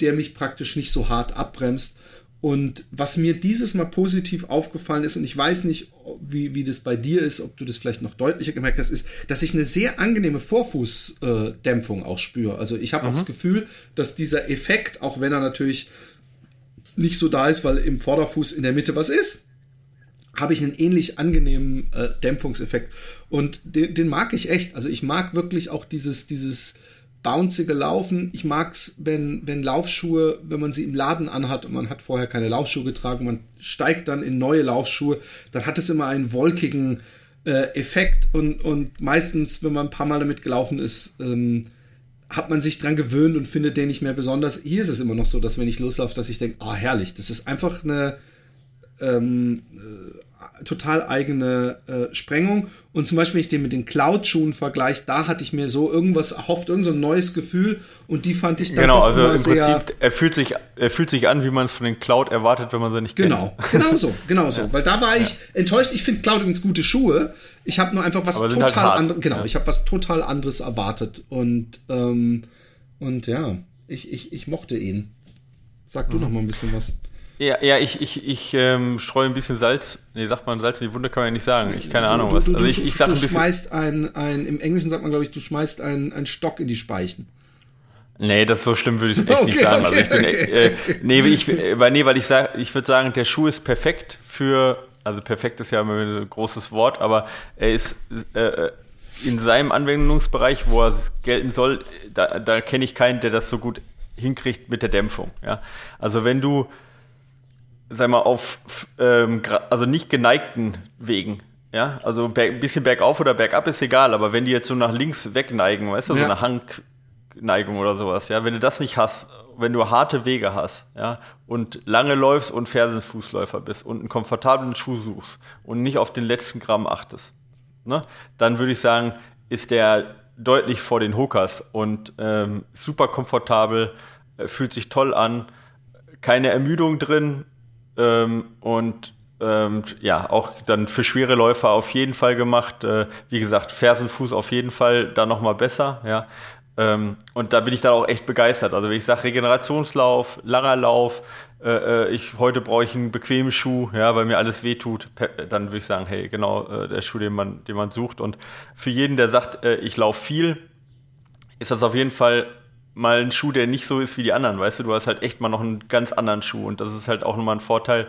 der mich praktisch nicht so hart abbremst. Und was mir dieses Mal positiv aufgefallen ist, und ich weiß nicht, wie, wie das bei dir ist, ob du das vielleicht noch deutlicher gemerkt hast, ist, dass ich eine sehr angenehme Vorfußdämpfung auch spüre. Also ich habe auch das Gefühl, dass dieser Effekt, auch wenn er natürlich nicht so da ist, weil im Vorderfuß in der Mitte was ist, habe ich einen ähnlich angenehmen äh, Dämpfungseffekt. Und den, den mag ich echt. Also ich mag wirklich auch dieses, dieses bouncige Laufen. Ich mag es, wenn, wenn Laufschuhe, wenn man sie im Laden anhat und man hat vorher keine Laufschuhe getragen, man steigt dann in neue Laufschuhe, dann hat es immer einen wolkigen äh, Effekt und, und meistens, wenn man ein paar Mal damit gelaufen ist, ähm, hat man sich dran gewöhnt und findet den nicht mehr besonders. Hier ist es immer noch so, dass wenn ich loslaufe, dass ich denke, ah, oh, herrlich, das ist einfach eine ähm, äh, total eigene äh, Sprengung. Und zum Beispiel, wenn ich den mit den Cloud-Schuhen vergleiche, da hatte ich mir so irgendwas erhofft, irgend so ein neues Gefühl und die fand ich dann genau, also im Prinzip, er fühlt sich, er fühlt sich an, wie man es von den Cloud erwartet, wenn man sie nicht genau, kennt. Genau, genau so, genau so. Ja. Weil da war ich ja. enttäuscht. Ich finde Cloud übrigens gute Schuhe. Ich habe nur einfach was total halt anderes, genau, ja. ich habe was total anderes erwartet und ähm, und ja, ich, ich, ich mochte ihn. Sag mhm. du noch mal ein bisschen was. Ja, ja, ich, ich, ich ähm, streue ein bisschen Salz, nee, sagt man Salz in die Wunde, kann man ja nicht sagen, ich keine Ahnung du, du, was. Du, also ich, ich sag du ein bisschen, schmeißt ein, ein, im Englischen sagt man, glaube ich, du schmeißt einen, einen Stock in die Speichen. Nee, das so schlimm würde ich es echt okay, nicht sagen. Okay, also ich bin, okay. äh, nee, ich, weil, nee, weil ich sag, ich würde sagen, der Schuh ist perfekt für. Also perfekt ist ja immer ein großes Wort, aber er ist äh, in seinem Anwendungsbereich, wo er gelten soll, da, da kenne ich keinen, der das so gut hinkriegt mit der Dämpfung. Ja? Also wenn du, sag mal, auf ähm, also nicht geneigten Wegen, ja, also ein ber- bisschen bergauf oder bergab ist egal, aber wenn die jetzt so nach links wegneigen, weißt du, ja. so eine Hangneigung oder sowas, ja, wenn du das nicht hast, wenn du harte Wege hast, ja, und lange läufst und Fersenfußläufer bist und einen komfortablen Schuh suchst und nicht auf den letzten Gramm achtest, ne, dann würde ich sagen, ist der deutlich vor den Hokas und ähm, super komfortabel, fühlt sich toll an, keine Ermüdung drin ähm, und ähm, ja, auch dann für schwere Läufer auf jeden Fall gemacht. Äh, wie gesagt, Fersenfuß auf jeden Fall da nochmal besser, ja. Und da bin ich dann auch echt begeistert. Also wenn ich sage, Regenerationslauf, langer Lauf, äh, ich, heute brauche ich einen bequemen Schuh, ja, weil mir alles wehtut, dann würde ich sagen, hey, genau äh, der Schuh, den man, den man sucht. Und für jeden, der sagt, äh, ich laufe viel, ist das auf jeden Fall mal ein Schuh, der nicht so ist wie die anderen. Weißt du, du hast halt echt mal noch einen ganz anderen Schuh. Und das ist halt auch nochmal ein Vorteil.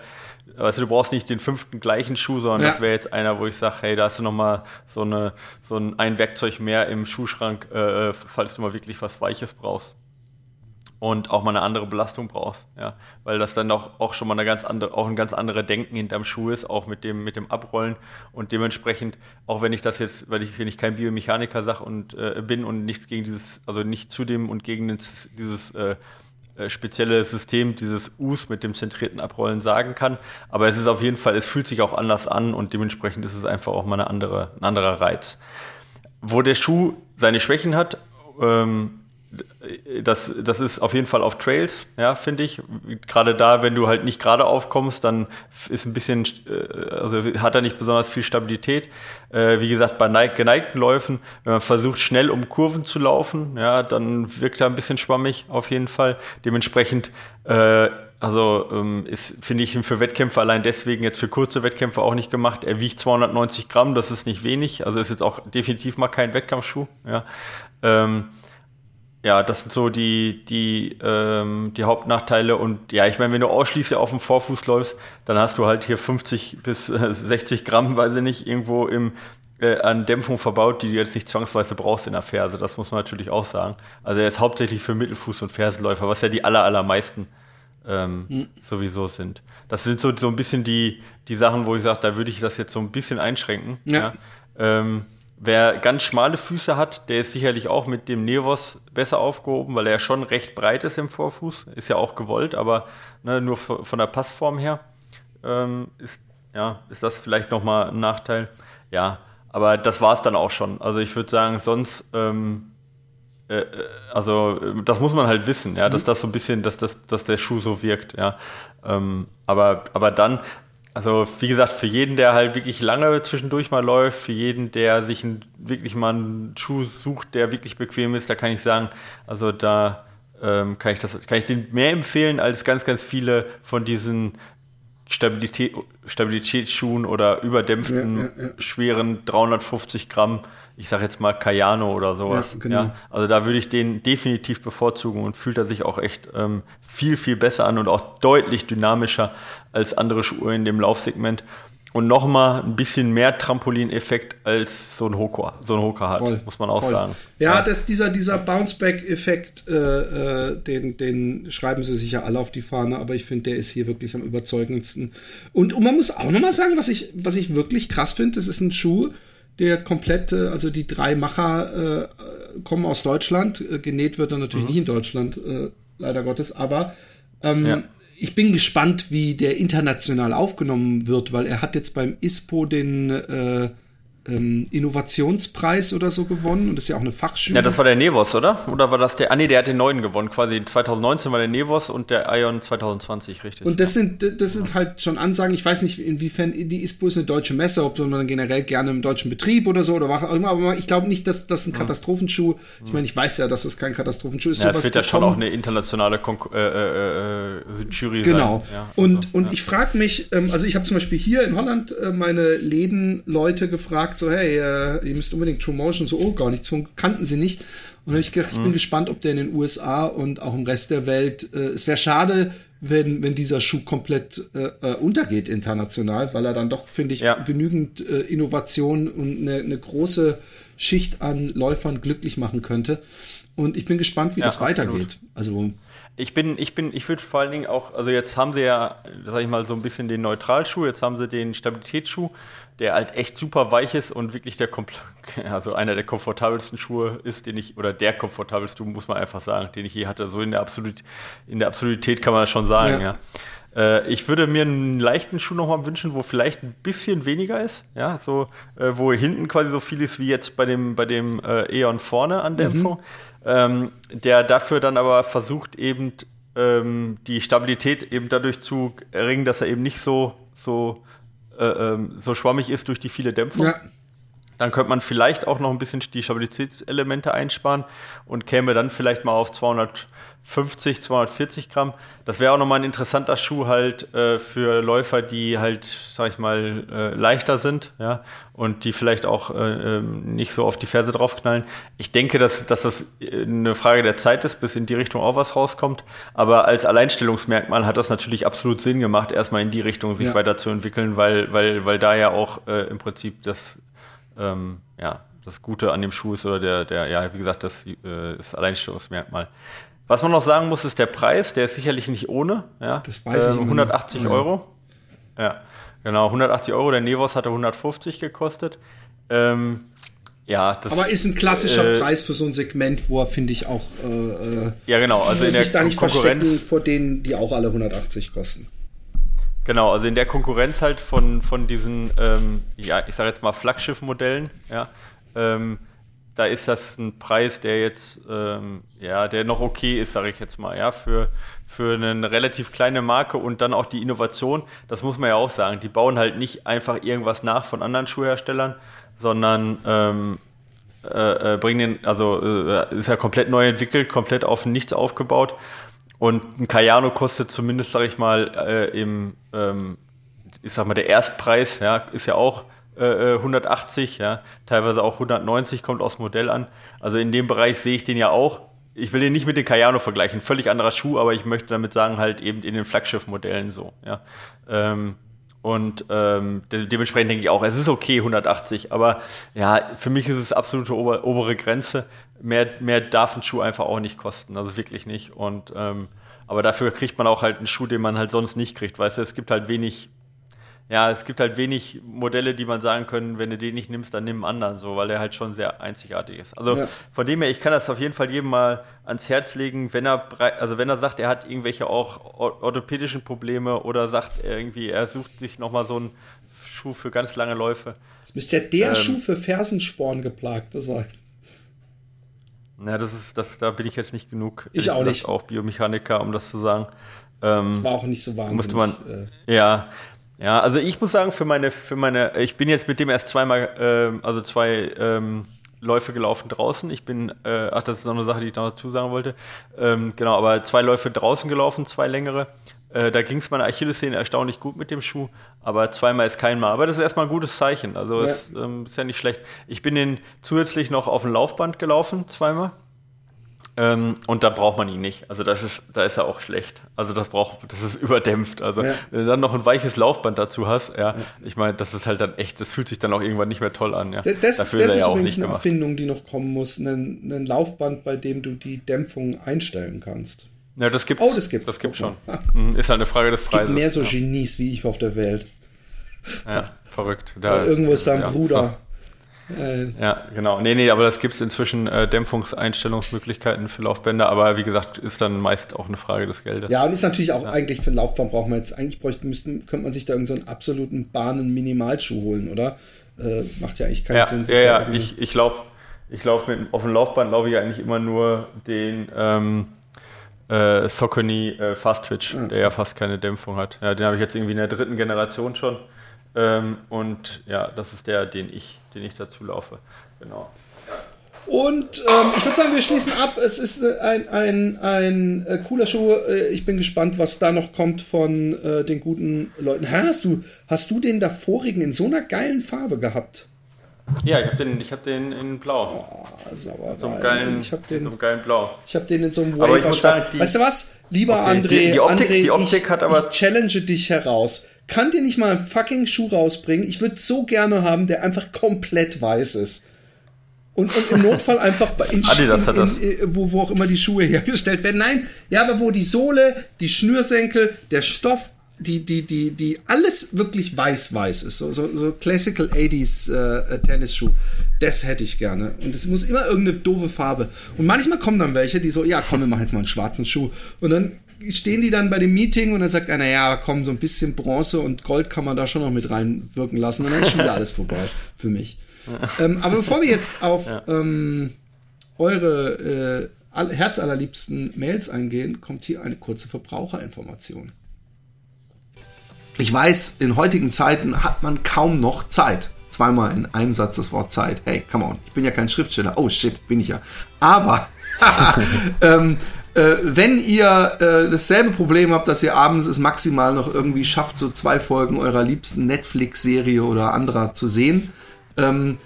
Weißt du, du brauchst nicht den fünften gleichen Schuh, sondern ja. das wäre jetzt einer, wo ich sage, hey, da hast du nochmal so, eine, so ein, ein Werkzeug mehr im Schuhschrank, äh, falls du mal wirklich was Weiches brauchst. Und auch mal eine andere Belastung brauchst. Ja? Weil das dann auch, auch schon mal eine ganz andere, auch ein ganz anderes Denken hinterm Schuh ist, auch mit dem, mit dem Abrollen. Und dementsprechend, auch wenn ich das jetzt, weil ich, wenn ich kein Biomechaniker sag und äh, bin und nichts gegen dieses, also nicht zu dem und gegen dieses, dieses äh, spezielle System, dieses Us mit dem zentrierten Abrollen sagen kann. Aber es ist auf jeden Fall, es fühlt sich auch anders an und dementsprechend ist es einfach auch mal eine andere, ein anderer Reiz. Wo der Schuh seine Schwächen hat, ähm, Das, das ist auf jeden Fall auf Trails, ja, finde ich. Gerade da, wenn du halt nicht gerade aufkommst, dann ist ein bisschen, also hat er nicht besonders viel Stabilität. Wie gesagt, bei geneigten Läufen, wenn man versucht, schnell um Kurven zu laufen, ja, dann wirkt er ein bisschen schwammig auf jeden Fall. Dementsprechend, äh, also ähm, ist, finde ich, für Wettkämpfe allein deswegen jetzt für kurze Wettkämpfe auch nicht gemacht. Er wiegt zweihundertneunzig Gramm, das ist nicht wenig, also ist jetzt auch definitiv mal kein Wettkampfschuh, ja. Ähm, Ja, das sind so die, die, ähm, die Hauptnachteile. Und ja, ich meine, wenn du ausschließlich auf dem Vorfuß läufst, dann hast du halt hier fünfzig bis sechzig Gramm, weiß ich nicht, irgendwo im, äh, an Dämpfung verbaut, die du jetzt nicht zwangsweise brauchst in der Ferse. Das muss man natürlich auch sagen. Also er ist hauptsächlich für Mittelfuß- und Fersenläufer, was ja die aller, allermeisten ähm, mhm. sowieso sind. Das sind so, so ein bisschen die, die Sachen, wo ich sage, da würde ich das jetzt so ein bisschen einschränken. Ja. ja. Ähm, Wer ganz schmale Füße hat, der ist sicherlich auch mit dem Nevos besser aufgehoben, weil er ja schon recht breit ist im Vorfuß. Ist ja auch gewollt, aber ne, nur f- von der Passform her ähm, ist, ja, ist das vielleicht nochmal ein Nachteil. Ja, aber das war es dann auch schon. Also ich würde sagen, sonst, ähm, äh, also das muss man halt wissen, ja, mhm. dass das so ein bisschen, dass, dass, dass der Schuh so wirkt. Ja. Ähm, aber, aber dann... Also wie gesagt, für jeden, der halt wirklich lange zwischendurch mal läuft, für jeden, der sich ein, wirklich mal einen Schuh sucht, der wirklich bequem ist, da kann ich sagen, also da ähm, kann ich das, kann ich den mehr empfehlen als ganz, ganz viele von diesen Stabilität, Stabilitätsschuhen oder überdämpften, ja, ja, ja. schweren dreihundertfünfzig Gramm, ich sag jetzt mal Kayano oder sowas. Ja, genau. ja, also da würde ich den definitiv bevorzugen und fühlt er sich auch echt ähm, viel, viel besser an und auch deutlich dynamischer als andere Schuhe in dem Laufsegment. Und nochmal ein bisschen mehr Trampolineffekt als so ein Hoka, so ein Hoka hat, voll, muss man auch voll. sagen. Ja, ja. Das, dieser, dieser Bounceback-Effekt, äh, äh, den, den schreiben sie sich ja alle auf die Fahne, aber ich finde, der ist hier wirklich am überzeugendsten. Und, und man muss auch nochmal sagen, was ich, was ich wirklich krass finde, das ist ein Schuh, der komplette, also die drei Macher äh, kommen aus Deutschland. Genäht wird dann natürlich mhm. nicht in Deutschland, äh, leider Gottes, aber ähm, ja. ich bin gespannt, wie der international aufgenommen wird, weil er hat jetzt beim I S P O den äh, ähm, Innovationspreis oder so gewonnen und das ist ja auch eine Fachjury. Ja, das war der Nevos, oder? Oder war das der? Ah, nee, der hat den neuen gewonnen, quasi zwanzig neunzehn war der Nevos und der Ion zwanzig zwanzig, richtig. Und das sind das sind halt schon Ansagen, ich weiß nicht, inwiefern die I S P O ist eine deutsche Messe, ob man generell gerne im deutschen Betrieb oder so oder was auch immer, aber ich glaube nicht, dass das ein Katastrophenschuh, ich meine, ich weiß ja, dass das kein Katastrophenschuh ist. Ja, es wird ja schon auch eine internationale Konkur- äh, äh, Jury genau. sein. Genau. Ja, also, und und ja. ich frage mich, also ich habe zum Beispiel hier in Holland meine Lädenleute gefragt, so, hey, äh, ihr müsst unbedingt True Motion, so, oh, gar nichts, so, kannten sie nicht. Und dann habe ich gedacht, ich mhm. bin gespannt, ob der in den U S A und auch im Rest der Welt, äh, es wäre schade, wenn, wenn dieser Schuh komplett äh, untergeht international, weil er dann doch, finde ich, ja. genügend äh, Innovation und eine ne große Schicht an Läufern glücklich machen könnte. Und ich bin gespannt, wie ja, das absolut. weitergeht. Also Ich bin, ich bin, ich würde vor allen Dingen auch, also jetzt haben sie ja, sag ich mal, so ein bisschen den Neutralschuh, jetzt haben sie den Stabilitätsschuh, der halt echt super weich ist und wirklich der, also einer der komfortabelsten Schuhe ist, den ich, oder der komfortabelste, muss man einfach sagen, den ich je hatte. So in der Absolut, in der Absolutität kann man das schon sagen, ja. ja. Äh, ich würde mir einen leichten Schuh nochmal wünschen, wo vielleicht ein bisschen weniger ist, ja, so, äh, wo hinten quasi so viel ist wie jetzt bei dem, bei dem äh, Aion vorne an Dämpfung. Mhm. Ähm, der dafür dann aber versucht eben ähm, die Stabilität eben dadurch zu erringen, dass er eben nicht so, so, äh, ähm, so schwammig ist durch die viele Dämpfung. Ja. Dann könnte man vielleicht auch noch ein bisschen die Stabilitätselemente einsparen und käme dann vielleicht mal auf zweihundertfünfzig, zweihundertvierzig Gramm. Das wäre auch nochmal ein interessanter Schuh halt äh, für Läufer, die halt, sag ich mal, äh, leichter sind, ja, und die vielleicht auch äh, nicht so auf die Ferse draufknallen. Ich denke, dass, dass das eine Frage der Zeit ist, bis in die Richtung auch was rauskommt. Aber als Alleinstellungsmerkmal hat das natürlich absolut Sinn gemacht, erstmal in die Richtung sich ja. weiterzuentwickeln, weil, weil, weil da ja auch äh, im Prinzip das Ähm, ja, das Gute an dem Schuh ist, oder der, der ja, wie gesagt, das äh, ist Alleinstellungsmerkmal. Was man noch sagen muss, ist der Preis, der ist sicherlich nicht ohne. Ja? Das weiß ähm, ich hundertachtzig nicht. Euro. Ja, genau, hundertachtzig Euro. Der Nevos hatte hundertfünfzig gekostet. Ähm, ja, das, aber ist ein klassischer äh, Preis für so ein Segment, wo er, finde ich, auch äh, ja, genau, also muss in sich der da nicht Konkurrenz verstecken vor denen, die auch alle hundertachtzig kosten. Genau, also in der Konkurrenz halt von, von diesen, ähm, ja, ich sage jetzt mal Flaggschiff-Modellen, ja, ähm, da ist das ein Preis, der jetzt, ähm, ja, der noch okay ist, sage ich jetzt mal, ja, für, für eine relativ kleine Marke und dann auch die Innovation, das muss man ja auch sagen, die bauen halt nicht einfach irgendwas nach von anderen Schuhherstellern, sondern ähm, äh, bringen den, also äh, ist ja komplett neu entwickelt, komplett auf nichts aufgebaut. Und ein Kayano kostet zumindest, sage ich mal, äh, im, ähm, ich sag mal, der Erstpreis, ja, ist ja auch äh, hundertachtzig, ja, teilweise auch hundertneunzig, kommt aufs Modell an. Also in dem Bereich sehe ich den ja auch. Ich will den nicht mit dem Kayano vergleichen, völlig anderer Schuh, aber ich möchte damit sagen, halt eben in den Flaggschiff-Modellen so, ja. Ähm, und ähm, de- dementsprechend denke ich auch, es ist okay, hundertachtzig, aber ja, für mich ist es absolute ober- obere Grenze. Mehr, mehr darf ein Schuh einfach auch nicht kosten, also wirklich nicht. Und ähm, aber dafür kriegt man auch halt einen Schuh, den man halt sonst nicht kriegt. Weißt du, es gibt halt wenig, ja, es gibt halt wenig Modelle, die man sagen können, wenn du den nicht nimmst, dann nimm einen anderen, so, weil der halt schon sehr einzigartig ist. Also ja. Von dem her, ich kann das auf jeden Fall jedem mal ans Herz legen, wenn er, also wenn er sagt, er hat irgendwelche auch orthopädischen Probleme oder sagt irgendwie, er sucht sich nochmal so einen Schuh für ganz lange Läufe. Das müsste ja der ähm, Schuh für Fersensporn geplagte sein. Na, das ist, das, da bin ich jetzt nicht genug. Ich, ich auch nicht. Auch Biomechaniker, um das zu sagen. Ähm, das war auch nicht so wahnsinnig. Musste man, äh. ja, ja, also ich muss sagen, für meine, für meine, ich bin jetzt mit dem erst zweimal, ähm, also zwei ähm, Läufe gelaufen draußen. Ich bin, äh, ach, das ist noch eine Sache, die ich noch dazu sagen wollte. Ähm, genau, aber zwei Läufe draußen gelaufen, zwei längere. Äh, da ging es meiner Achillessehne erstaunlich gut mit dem Schuh, aber zweimal ist kein Mal. Aber das ist erstmal ein gutes Zeichen, also ja. Es, ähm, ist ja nicht schlecht. Ich bin den zusätzlich noch auf dem Laufband gelaufen, zweimal. Ähm, und da braucht man ihn nicht, also das ist, da ist er auch schlecht. Also das braucht, das ist überdämpft. Also ja. Wenn du dann noch ein weiches Laufband dazu hast, ja, ja. Ich meine, das ist halt dann echt, das fühlt sich dann auch irgendwann nicht mehr toll an. Ja. Das, das, Dafür das ist, ist ja übrigens auch nicht eine gemacht. Erfindung, die noch kommen muss, ein, ein Laufband, bei dem du die Dämpfung einstellen kannst. Ja, das gibt's. Oh, das gibt's. Das gibt's schon. Ist halt eine Frage des Preises. Es gibt mehr so Genies wie ich auf der Welt. Ja, verrückt. Da, irgendwo ist da ein ja, Bruder. So. Ja, genau. Nee, nee, aber das gibt es inzwischen äh, Dämpfungseinstellungsmöglichkeiten für Laufbänder, aber wie gesagt, ist dann meist auch eine Frage des Geldes. Ja, und ist natürlich auch ja. eigentlich für den Laufbahn braucht man jetzt, eigentlich bräuchte, müssten, könnte man sich da irgendeinen so absoluten Bahnen-Minimalschuh holen, oder? Äh, macht ja eigentlich keinen ja, Sinn. Sich ja, ja, ich, ich laufe ich lauf mit, auf dem Laufband laufe ich eigentlich immer nur den ähm, äh, Saucony äh, Fastwitch, ah. der ja fast keine Dämpfung hat. Ja, den habe ich jetzt irgendwie in der dritten Generation schon. Ähm, und ja, das ist der, den ich, den ich dazu laufe. Genau. Und ähm, ich würde sagen, wir schließen ab. Es ist ein, ein, ein äh, cooler Schuh. Äh, ich bin gespannt, was da noch kommt von äh, den guten Leuten. Hä, hast du, hast du den davorigen in so einer geilen Farbe gehabt? Ja, ich habe den, hab den in Blau. Oh, sauber. So einen geilen, ich hab den, so einen geilen Blau. Ich habe den in so einem Wafer-Schwarz. Weißt du was? Lieber okay. André, die, die Optik, André die Optik ich, hat aber ich challenge dich heraus. Kann dir nicht mal einen fucking Schuh rausbringen? Ich würde so gerne haben, der einfach komplett weiß ist. Und, und im Notfall einfach bei in, in, in, wo, wo auch immer die Schuhe hergestellt werden. Nein, ja, aber wo die Sohle, die Schnürsenkel, der Stoff, die, die, die, die alles wirklich weiß-weiß ist. So, so, so Classical achtziger äh, Tennisschuh. Das hätte ich gerne. Und es muss immer irgendeine doofe Farbe. Und manchmal kommen dann welche, die so, ja, komm, wir machen jetzt mal einen schwarzen Schuh. Und dann stehen die dann bei dem Meeting und dann sagt einer, ja, komm, so ein bisschen Bronze und Gold kann man da schon noch mit reinwirken lassen. Und dann ist schon wieder alles vorbei für mich. ähm, aber bevor wir jetzt auf ja. ähm, eure äh, all, herzallerliebsten Mails eingehen, kommt hier eine kurze Verbraucherinformation. Ich weiß, in heutigen Zeiten hat man kaum noch Zeit. Zweimal in einem Satz das Wort Zeit. Hey, come on, ich bin ja kein Schriftsteller. Oh shit, bin ich ja. Aber ähm, äh, wenn ihr äh, dasselbe Problem habt, dass ihr abends es maximal noch irgendwie schafft, so zwei Folgen eurer liebsten Netflix-Serie oder anderer zu sehen, Ähm,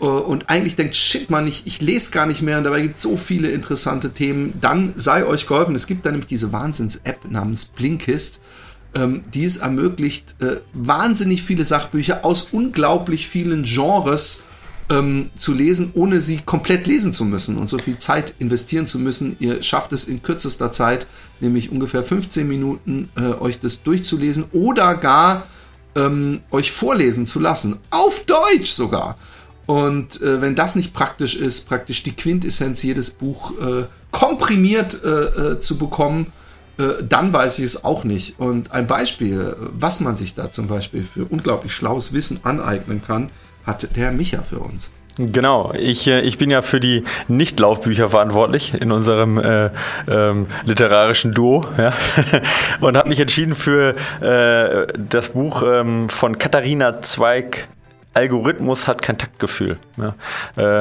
äh, und eigentlich denkt, shit man, ich, ich lese gar nicht mehr und dabei gibt es so viele interessante Themen, dann sei euch geholfen. Es gibt da nämlich diese Wahnsinns-App namens Blinkist, ähm, die es ermöglicht, äh, wahnsinnig viele Sachbücher aus unglaublich vielen Genres ähm, zu lesen, ohne sie komplett lesen zu müssen und so viel Zeit investieren zu müssen. Ihr schafft es in kürzester Zeit, nämlich ungefähr fünfzehn Minuten, äh, euch das durchzulesen oder gar Ähm, euch vorlesen zu lassen. Auf Deutsch sogar. Und äh, wenn das nicht praktisch ist, praktisch die Quintessenz jedes Buch äh, komprimiert äh, äh, zu bekommen, äh, dann weiß ich es auch nicht. Und ein Beispiel, was man sich da zum Beispiel für unglaublich schlaues Wissen aneignen kann, hat der Micha für uns. Genau, ich, ich bin ja für die Nicht-Laufbücher verantwortlich in unserem äh, ähm, literarischen Duo, ja? Und habe mich entschieden für äh, das Buch ähm, von Katharina Zweig, Algorithmus hat kein Taktgefühl. Ja.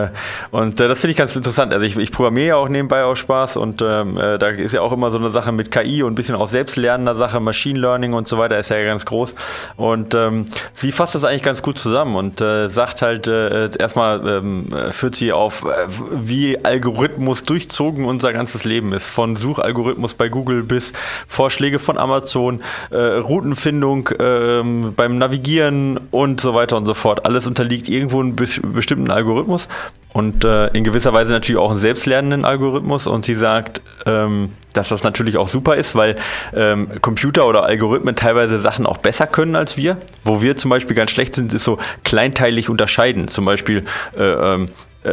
Äh, und äh, das finde ich ganz interessant. Also ich, ich programmiere ja auch nebenbei auch Spaß und ähm, äh, da ist ja auch immer so eine Sache mit K I und ein bisschen auch selbstlernender Sache, Machine Learning und so weiter ist ja ganz groß. Und ähm, sie fasst das eigentlich ganz gut zusammen und äh, sagt halt, äh, erstmal ähm, führt sie auf, äh, wie Algorithmus durchzogen unser ganzes Leben ist. Von Suchalgorithmus bei Google bis Vorschläge von Amazon, äh, Routenfindung äh, beim Navigieren und so weiter und so fort. Alles unterliegt irgendwo einem bestimmten Algorithmus und äh, in gewisser Weise natürlich auch einen selbstlernenden Algorithmus. Und sie sagt, ähm, dass das natürlich auch super ist, weil ähm, Computer oder Algorithmen teilweise Sachen auch besser können als wir. Wo wir zum Beispiel ganz schlecht sind, ist so kleinteilig unterscheiden. Zum Beispiel äh, ähm, Äh,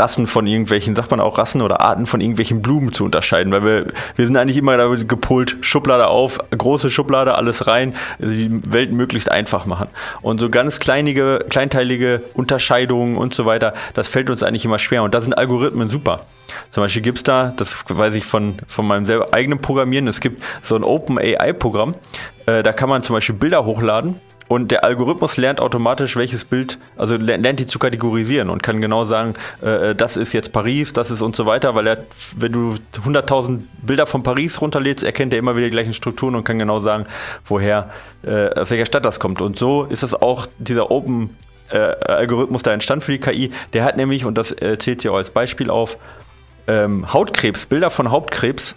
Rassen von irgendwelchen, sagt man auch Rassen oder Arten von irgendwelchen Blumen zu unterscheiden, weil wir, wir sind eigentlich immer damit gepolt, Schublade auf, große Schublade, alles rein, die Welt möglichst einfach machen. Und so ganz kleinige, kleinteilige Unterscheidungen und so weiter, das fällt uns eigentlich immer schwer und da sind Algorithmen super. Zum Beispiel gibt es da, das weiß ich von, von meinem eigenen Programmieren, es gibt so ein Open A I Programm, äh, da kann man zum Beispiel Bilder hochladen. Und der Algorithmus lernt automatisch, welches Bild, also lernt die zu kategorisieren und kann genau sagen, äh, das ist jetzt Paris, das ist und so weiter, weil er, wenn du hunderttausend Bilder von Paris runterlädst, erkennt er immer wieder die gleichen Strukturen und kann genau sagen, woher, äh, aus welcher Stadt das kommt. Und so ist das auch dieser Open äh, Algorithmus da entstanden für die K I. Der hat nämlich, und das äh, zählt hier auch als Beispiel auf, ähm, Hautkrebs, Bilder von Hautkrebs,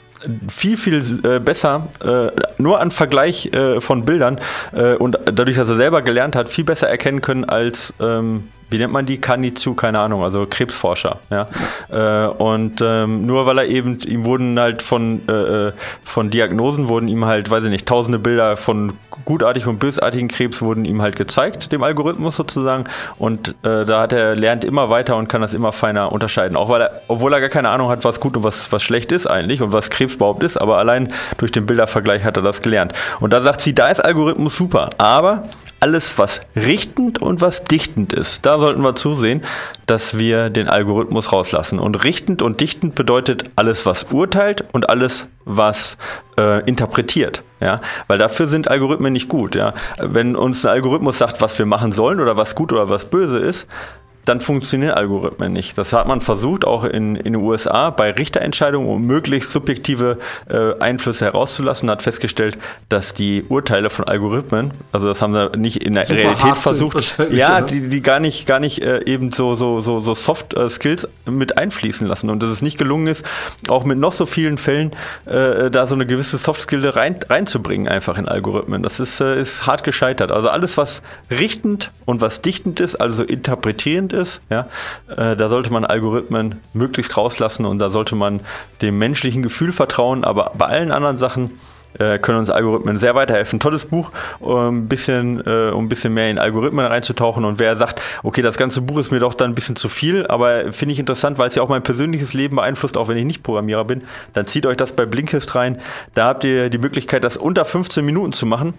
viel, viel äh, besser, äh, nur an Vergleich äh, von Bildern äh, und dadurch, dass er selber gelernt hat, viel besser erkennen können als ähm, wie nennt man die, Kanitsu, keine Ahnung, also Krebsforscher, ja. Äh, und ähm, nur weil er eben, ihm wurden halt von, äh, von Diagnosen wurden ihm halt, weiß ich nicht, tausende Bilder von gutartig und bösartigen Krebs wurden ihm halt gezeigt, dem Algorithmus sozusagen, und äh, da hat er, lernt immer weiter und kann das immer feiner unterscheiden, auch weil er, obwohl er gar keine Ahnung hat, was gut und was, was schlecht ist eigentlich und was Krebs überhaupt ist, aber allein durch den Bildervergleich hat er das gelernt. Und da sagt sie, da ist Algorithmus super, aber alles, was richtend und was dichtend ist, da sollten wir zusehen, dass wir den Algorithmus rauslassen. Und richtend und dichtend bedeutet alles, was urteilt und alles, was äh, interpretiert. Ja? Weil dafür sind Algorithmen nicht gut. Ja? Wenn uns ein Algorithmus sagt, was wir machen sollen oder was gut oder was böse ist, dann funktionieren Algorithmen nicht. Das hat man versucht, auch in, in den U S A bei Richterentscheidungen, um möglichst subjektive äh, Einflüsse herauszulassen, hat festgestellt, dass die Urteile von Algorithmen, also das haben sie nicht in der Super Realität versucht, ja, die, die gar nicht, gar nicht äh, eben so, so, so, so Soft äh, Skills mit einfließen lassen und dass es nicht gelungen ist, auch mit noch so vielen Fällen äh, da so eine gewisse Soft Skill rein, reinzubringen, einfach in Algorithmen. Das ist, äh, ist hart gescheitert. Also alles, was richtend und was dichtend ist, also interpretierend ist, ja, äh, da sollte man Algorithmen möglichst rauslassen und da sollte man dem menschlichen Gefühl vertrauen, aber bei allen anderen Sachen äh, können uns Algorithmen sehr weiterhelfen. Tolles Buch, um ein bisschen, äh, um ein bisschen mehr in Algorithmen reinzutauchen, und wer sagt, okay, das ganze Buch ist mir doch dann ein bisschen zu viel, aber finde ich interessant, weil es ja auch mein persönliches Leben beeinflusst, auch wenn ich nicht Programmierer bin, dann zieht euch das bei Blinkist rein. Da habt ihr die Möglichkeit, das unter fünfzehn Minuten zu machen.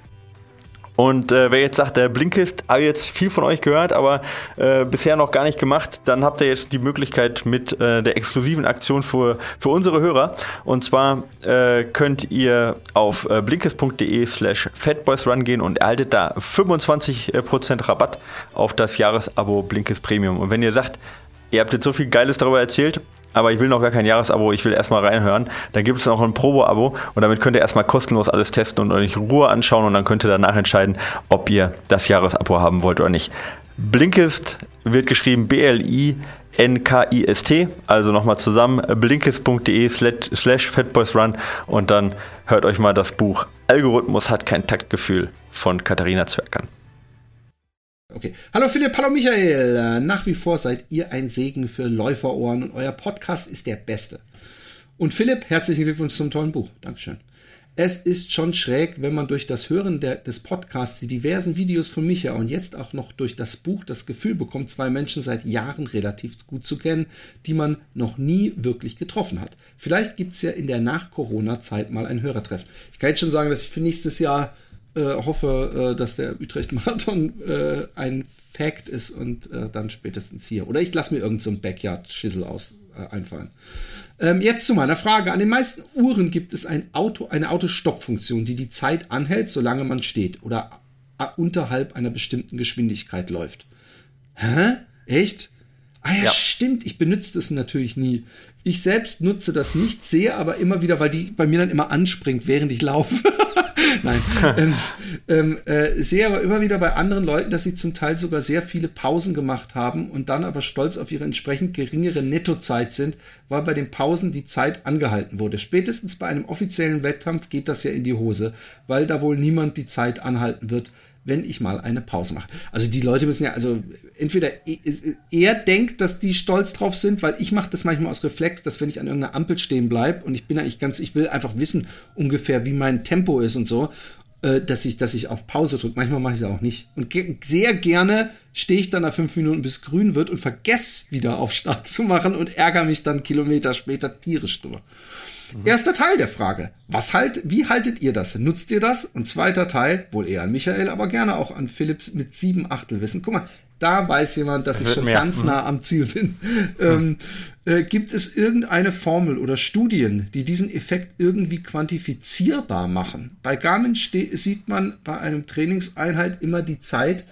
Und äh, wer jetzt sagt, der Blinkist, habe jetzt viel von euch gehört, aber äh, bisher noch gar nicht gemacht, dann habt ihr jetzt die Möglichkeit mit äh, der exklusiven Aktion für, für unsere Hörer. Und zwar äh, könnt ihr auf äh, blinkist.de slash fatboysrun gehen und erhaltet da fünfundzwanzig Prozent Rabatt auf das Jahresabo Blinkist Premium. Und wenn ihr sagt, ihr habt jetzt so viel Geiles darüber erzählt, aber ich will noch gar kein Jahresabo, ich will erstmal reinhören. Dann gibt es noch ein Probo-Abo und damit könnt ihr erstmal kostenlos alles testen und euch in Ruhe anschauen und dann könnt ihr danach entscheiden, ob ihr das Jahresabo haben wollt oder nicht. Blinkist wird geschrieben B L I N K I S T, also nochmal zusammen blinkist.de slash fatboysrun und dann hört euch mal das Buch Algorithmus hat kein Taktgefühl von Katharina Zweig an. Okay. Hallo Philipp, hallo Michael. Nach wie vor seid ihr ein Segen für Läuferohren und euer Podcast ist der beste. Und Philipp, herzlichen Glückwunsch zum tollen Buch. Dankeschön. Es ist schon schräg, wenn man durch das Hören der, des Podcasts, die diversen Videos von Micha und jetzt auch noch durch das Buch das Gefühl bekommt, zwei Menschen seit Jahren relativ gut zu kennen, die man noch nie wirklich getroffen hat. Vielleicht gibt es ja in der Nach-Corona-Zeit mal ein Hörertreffen. Ich kann jetzt schon sagen, dass ich für nächstes Jahr Äh, hoffe, äh, dass der Utrecht Marathon äh, ein Fact ist und äh, dann spätestens hier. Oder ich lasse mir irgend so ein Backyard-Schissel aus äh, einfallen. Ähm, jetzt zu meiner Frage. An den meisten Uhren gibt es ein Auto, eine Autostopp-Funktion, die die Zeit anhält, solange man steht oder unterhalb einer bestimmten Geschwindigkeit läuft. Hä? Echt? Ah ja, ja, stimmt. Ich benutze das natürlich nie. Ich selbst nutze das nicht, sehe aber immer wieder, weil die bei mir dann immer anspringt, während ich laufe. Nein, ähm, ähm, äh, sehe aber immer wieder bei anderen Leuten, dass sie zum Teil sogar sehr viele Pausen gemacht haben und dann aber stolz auf ihre entsprechend geringere Nettozeit sind, weil bei den Pausen die Zeit angehalten wurde. Spätestens bei einem offiziellen Wettkampf geht das ja in die Hose, weil da wohl niemand die Zeit anhalten wird, wenn ich mal eine Pause mache. Also die Leute müssen ja, also entweder er denkt, dass die stolz drauf sind, weil ich mache das manchmal aus Reflex, dass wenn ich an irgendeiner Ampel stehen bleibe und ich bin eigentlich ganz, ich will einfach wissen ungefähr, wie mein Tempo ist und so, dass ich, dass ich auf Pause drücke. Manchmal mache ich es auch nicht. Und ge- sehr gerne stehe ich dann nach fünf Minuten, bis grün wird und vergesse wieder auf Start zu machen und ärgere mich dann Kilometer später tierisch drüber. Mhm. Erster Teil der Frage. Was halt, wie haltet ihr das? Nutzt ihr das? Und zweiter Teil, wohl eher an Michael, aber gerne auch an Philipps mit sieben Achtelwissen. Guck mal, da weiß jemand, dass das ich schon mehr. ganz nah am Ziel bin. ähm, äh, gibt es irgendeine Formel oder Studien, die diesen Effekt irgendwie quantifizierbar machen? Bei Garmin ste- sieht man bei einem Trainingseinheit immer die Zeit,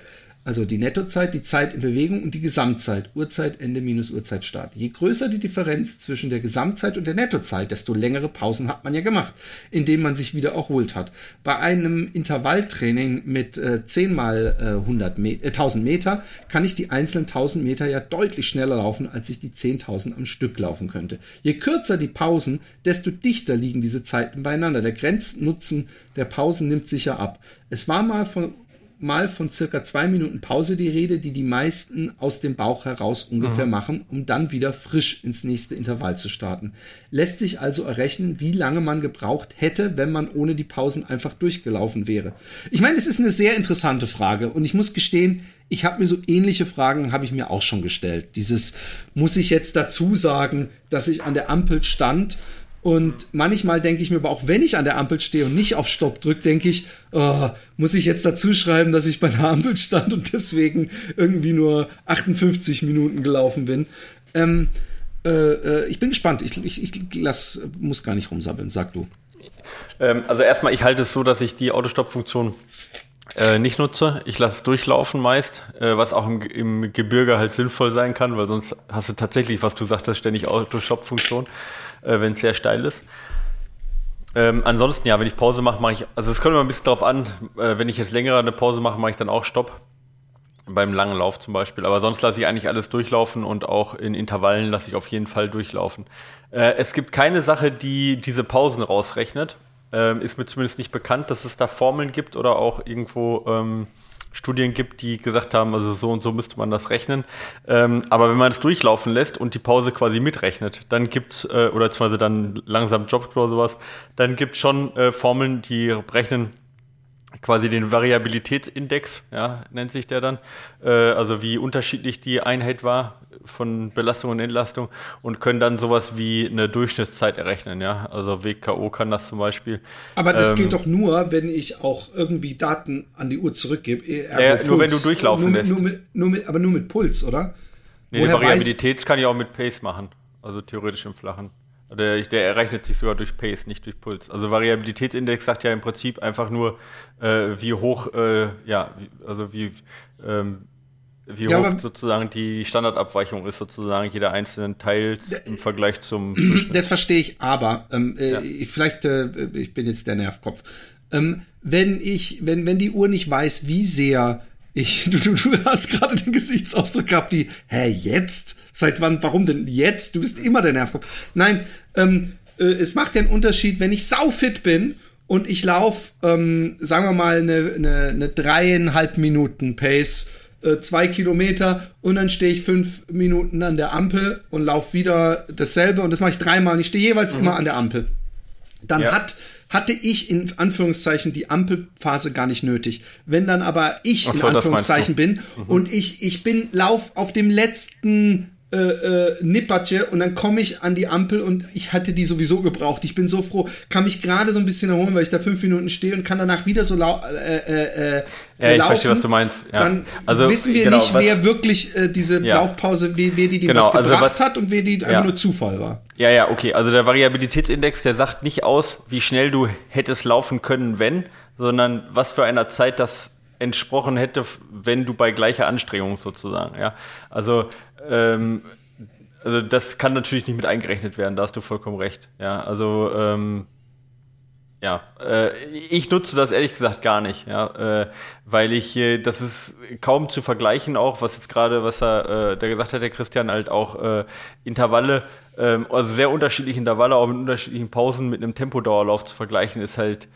also die Nettozeit, die Zeit in Bewegung und die Gesamtzeit, Uhrzeitende minus Uhrzeitstart. Je größer die Differenz zwischen der Gesamtzeit und der Nettozeit, desto längere Pausen hat man ja gemacht, indem man sich wieder erholt hat. Bei einem Intervalltraining mit äh, zehn mal hundert, äh, tausend Meter kann ich die einzelnen tausend Meter ja deutlich schneller laufen, als ich die zehntausend am Stück laufen könnte. Je kürzer die Pausen, desto dichter liegen diese Zeiten beieinander. Der Grenznutzen der Pausen nimmt sicher ab. Es war mal von mal von circa zwei Minuten Pause die Rede, die die meisten aus dem Bauch heraus ungefähr mhm. machen, um dann wieder frisch ins nächste Intervall zu starten. Lässt sich also errechnen, wie lange man gebraucht hätte, wenn man ohne die Pausen einfach durchgelaufen wäre. Ich meine, es ist eine sehr interessante Frage und ich muss gestehen, ich habe mir so ähnliche Fragen, habe ich mir auch schon gestellt. Dieses, muss ich jetzt dazu sagen, dass ich an der Ampel stand? Und manchmal denke ich mir aber auch, wenn ich an der Ampel stehe und nicht auf Stopp drücke, denke ich, oh, muss ich jetzt dazu schreiben, dass ich bei der Ampel stand und deswegen irgendwie nur achtundfünfzig Minuten gelaufen bin. Ähm, äh, äh, ich bin gespannt. Ich, ich, ich lass, muss gar nicht rumsabbeln. Sag du. Ähm, also erstmal, ich halte es so, dass ich die Autostopp-Funktion äh, nicht nutze. Ich lasse es durchlaufen meist, äh, was auch im, im Gebirge halt sinnvoll sein kann, weil sonst hast du tatsächlich, was du sagtest, ständig Autostopp-Funktion. Äh, wenn es sehr steil ist. Ähm, ansonsten, ja, wenn ich Pause mache, mache ich, also es kommt immer ein bisschen drauf an, äh, wenn ich jetzt länger eine Pause mache, mache ich dann auch Stopp, beim langen Lauf zum Beispiel, aber sonst lasse ich eigentlich alles durchlaufen und auch in Intervallen lasse ich auf jeden Fall durchlaufen. Äh, es gibt keine Sache, die diese Pausen rausrechnet, äh, ist mir zumindest nicht bekannt, dass es da Formeln gibt oder auch irgendwo ähm, Studien gibt, die gesagt haben, also so und so müsste man das rechnen. Ähm, aber wenn man es durchlaufen lässt und die Pause quasi mitrechnet, dann gibt's, äh, oder beziehungsweise dann langsam jobbt oder sowas, dann gibt's schon äh, Formeln, die berechnen quasi den Variabilitätsindex, ja, nennt sich der dann, äh, also wie unterschiedlich die Einheit war von Belastung und Entlastung und können dann sowas wie eine Durchschnittszeit errechnen, ja, also W K O kann das zum Beispiel. Aber das ähm, geht doch nur, wenn ich auch irgendwie Daten an die Uhr zurückgebe. Äh, nur wenn du durchlaufen nur mit, lässt. Nur mit, nur mit, aber nur mit Puls, oder? Nee, woher die Variabilität weiß- kann ich auch mit Pace machen, also theoretisch im Flachen. Der, der errechnet sich sogar durch Pace, nicht durch Puls. Also Variabilitätsindex sagt ja im Prinzip einfach nur, äh, wie hoch, äh, ja, wie, also wie, ähm, wie ja, hoch sozusagen die Standardabweichung ist, sozusagen jeder einzelnen Teil im Vergleich zum Durchschnitt. Das verstehe ich, aber ähm, ja. äh, vielleicht, äh, ich bin jetzt der Nervkopf. Ähm, wenn ich, wenn, wenn die Uhr nicht weiß, wie sehr Ich, du, du, du hast gerade den Gesichtsausdruck gehabt wie, hä, jetzt? Seit wann? Warum denn jetzt? Du bist immer der Nervkopf. Nein, ähm, äh, es macht ja einen Unterschied, wenn ich saufit bin und ich laufe, ähm, sagen wir mal, eine ne, ne dreieinhalb Minuten Pace, äh, zwei Kilometer und dann stehe ich fünf Minuten an der Ampel und laufe wieder dasselbe und das mache ich dreimal und ich stehe jeweils mhm. immer an der Ampel. Dann ja. hat... hatte ich in Anführungszeichen die Ampelphase gar nicht nötig. Wenn dann aber ich Ach so, in Anführungszeichen bin mhm. und ich ich bin lauf auf dem letzten äh, äh, Nippertje und dann komme ich an die Ampel und ich hatte die sowieso gebraucht. Ich bin so froh, kann mich gerade so ein bisschen erholen, weil ich da fünf Minuten stehe und kann danach wieder so lau- äh, äh, ja, ich laufen. Verstehe, was du meinst. Ja. Dann also, wissen wir genau, nicht, wer was, wirklich äh, diese ja. Laufpause, wer, wer die, die genau, was gebracht also was, hat und wer die ja. einfach nur Zufall war. Ja, ja, okay. Also der Variabilitätsindex, der sagt nicht aus, wie schnell du hättest laufen können, wenn, sondern was für einer Zeit das entsprochen hätte, wenn du bei gleicher Anstrengung sozusagen. Ja, also ähm, also das kann natürlich nicht mit eingerechnet werden. Da hast du vollkommen recht. Ja, also ähm, ja, äh, ich nutze das ehrlich gesagt gar nicht, ja, äh, weil ich, äh, das ist kaum zu vergleichen auch, was jetzt gerade, was er äh, da gesagt hat, der Christian, halt auch äh, Intervalle, äh, also sehr unterschiedliche Intervalle, auch mit unterschiedlichen Pausen mit einem Tempodauerlauf zu vergleichen, ist halt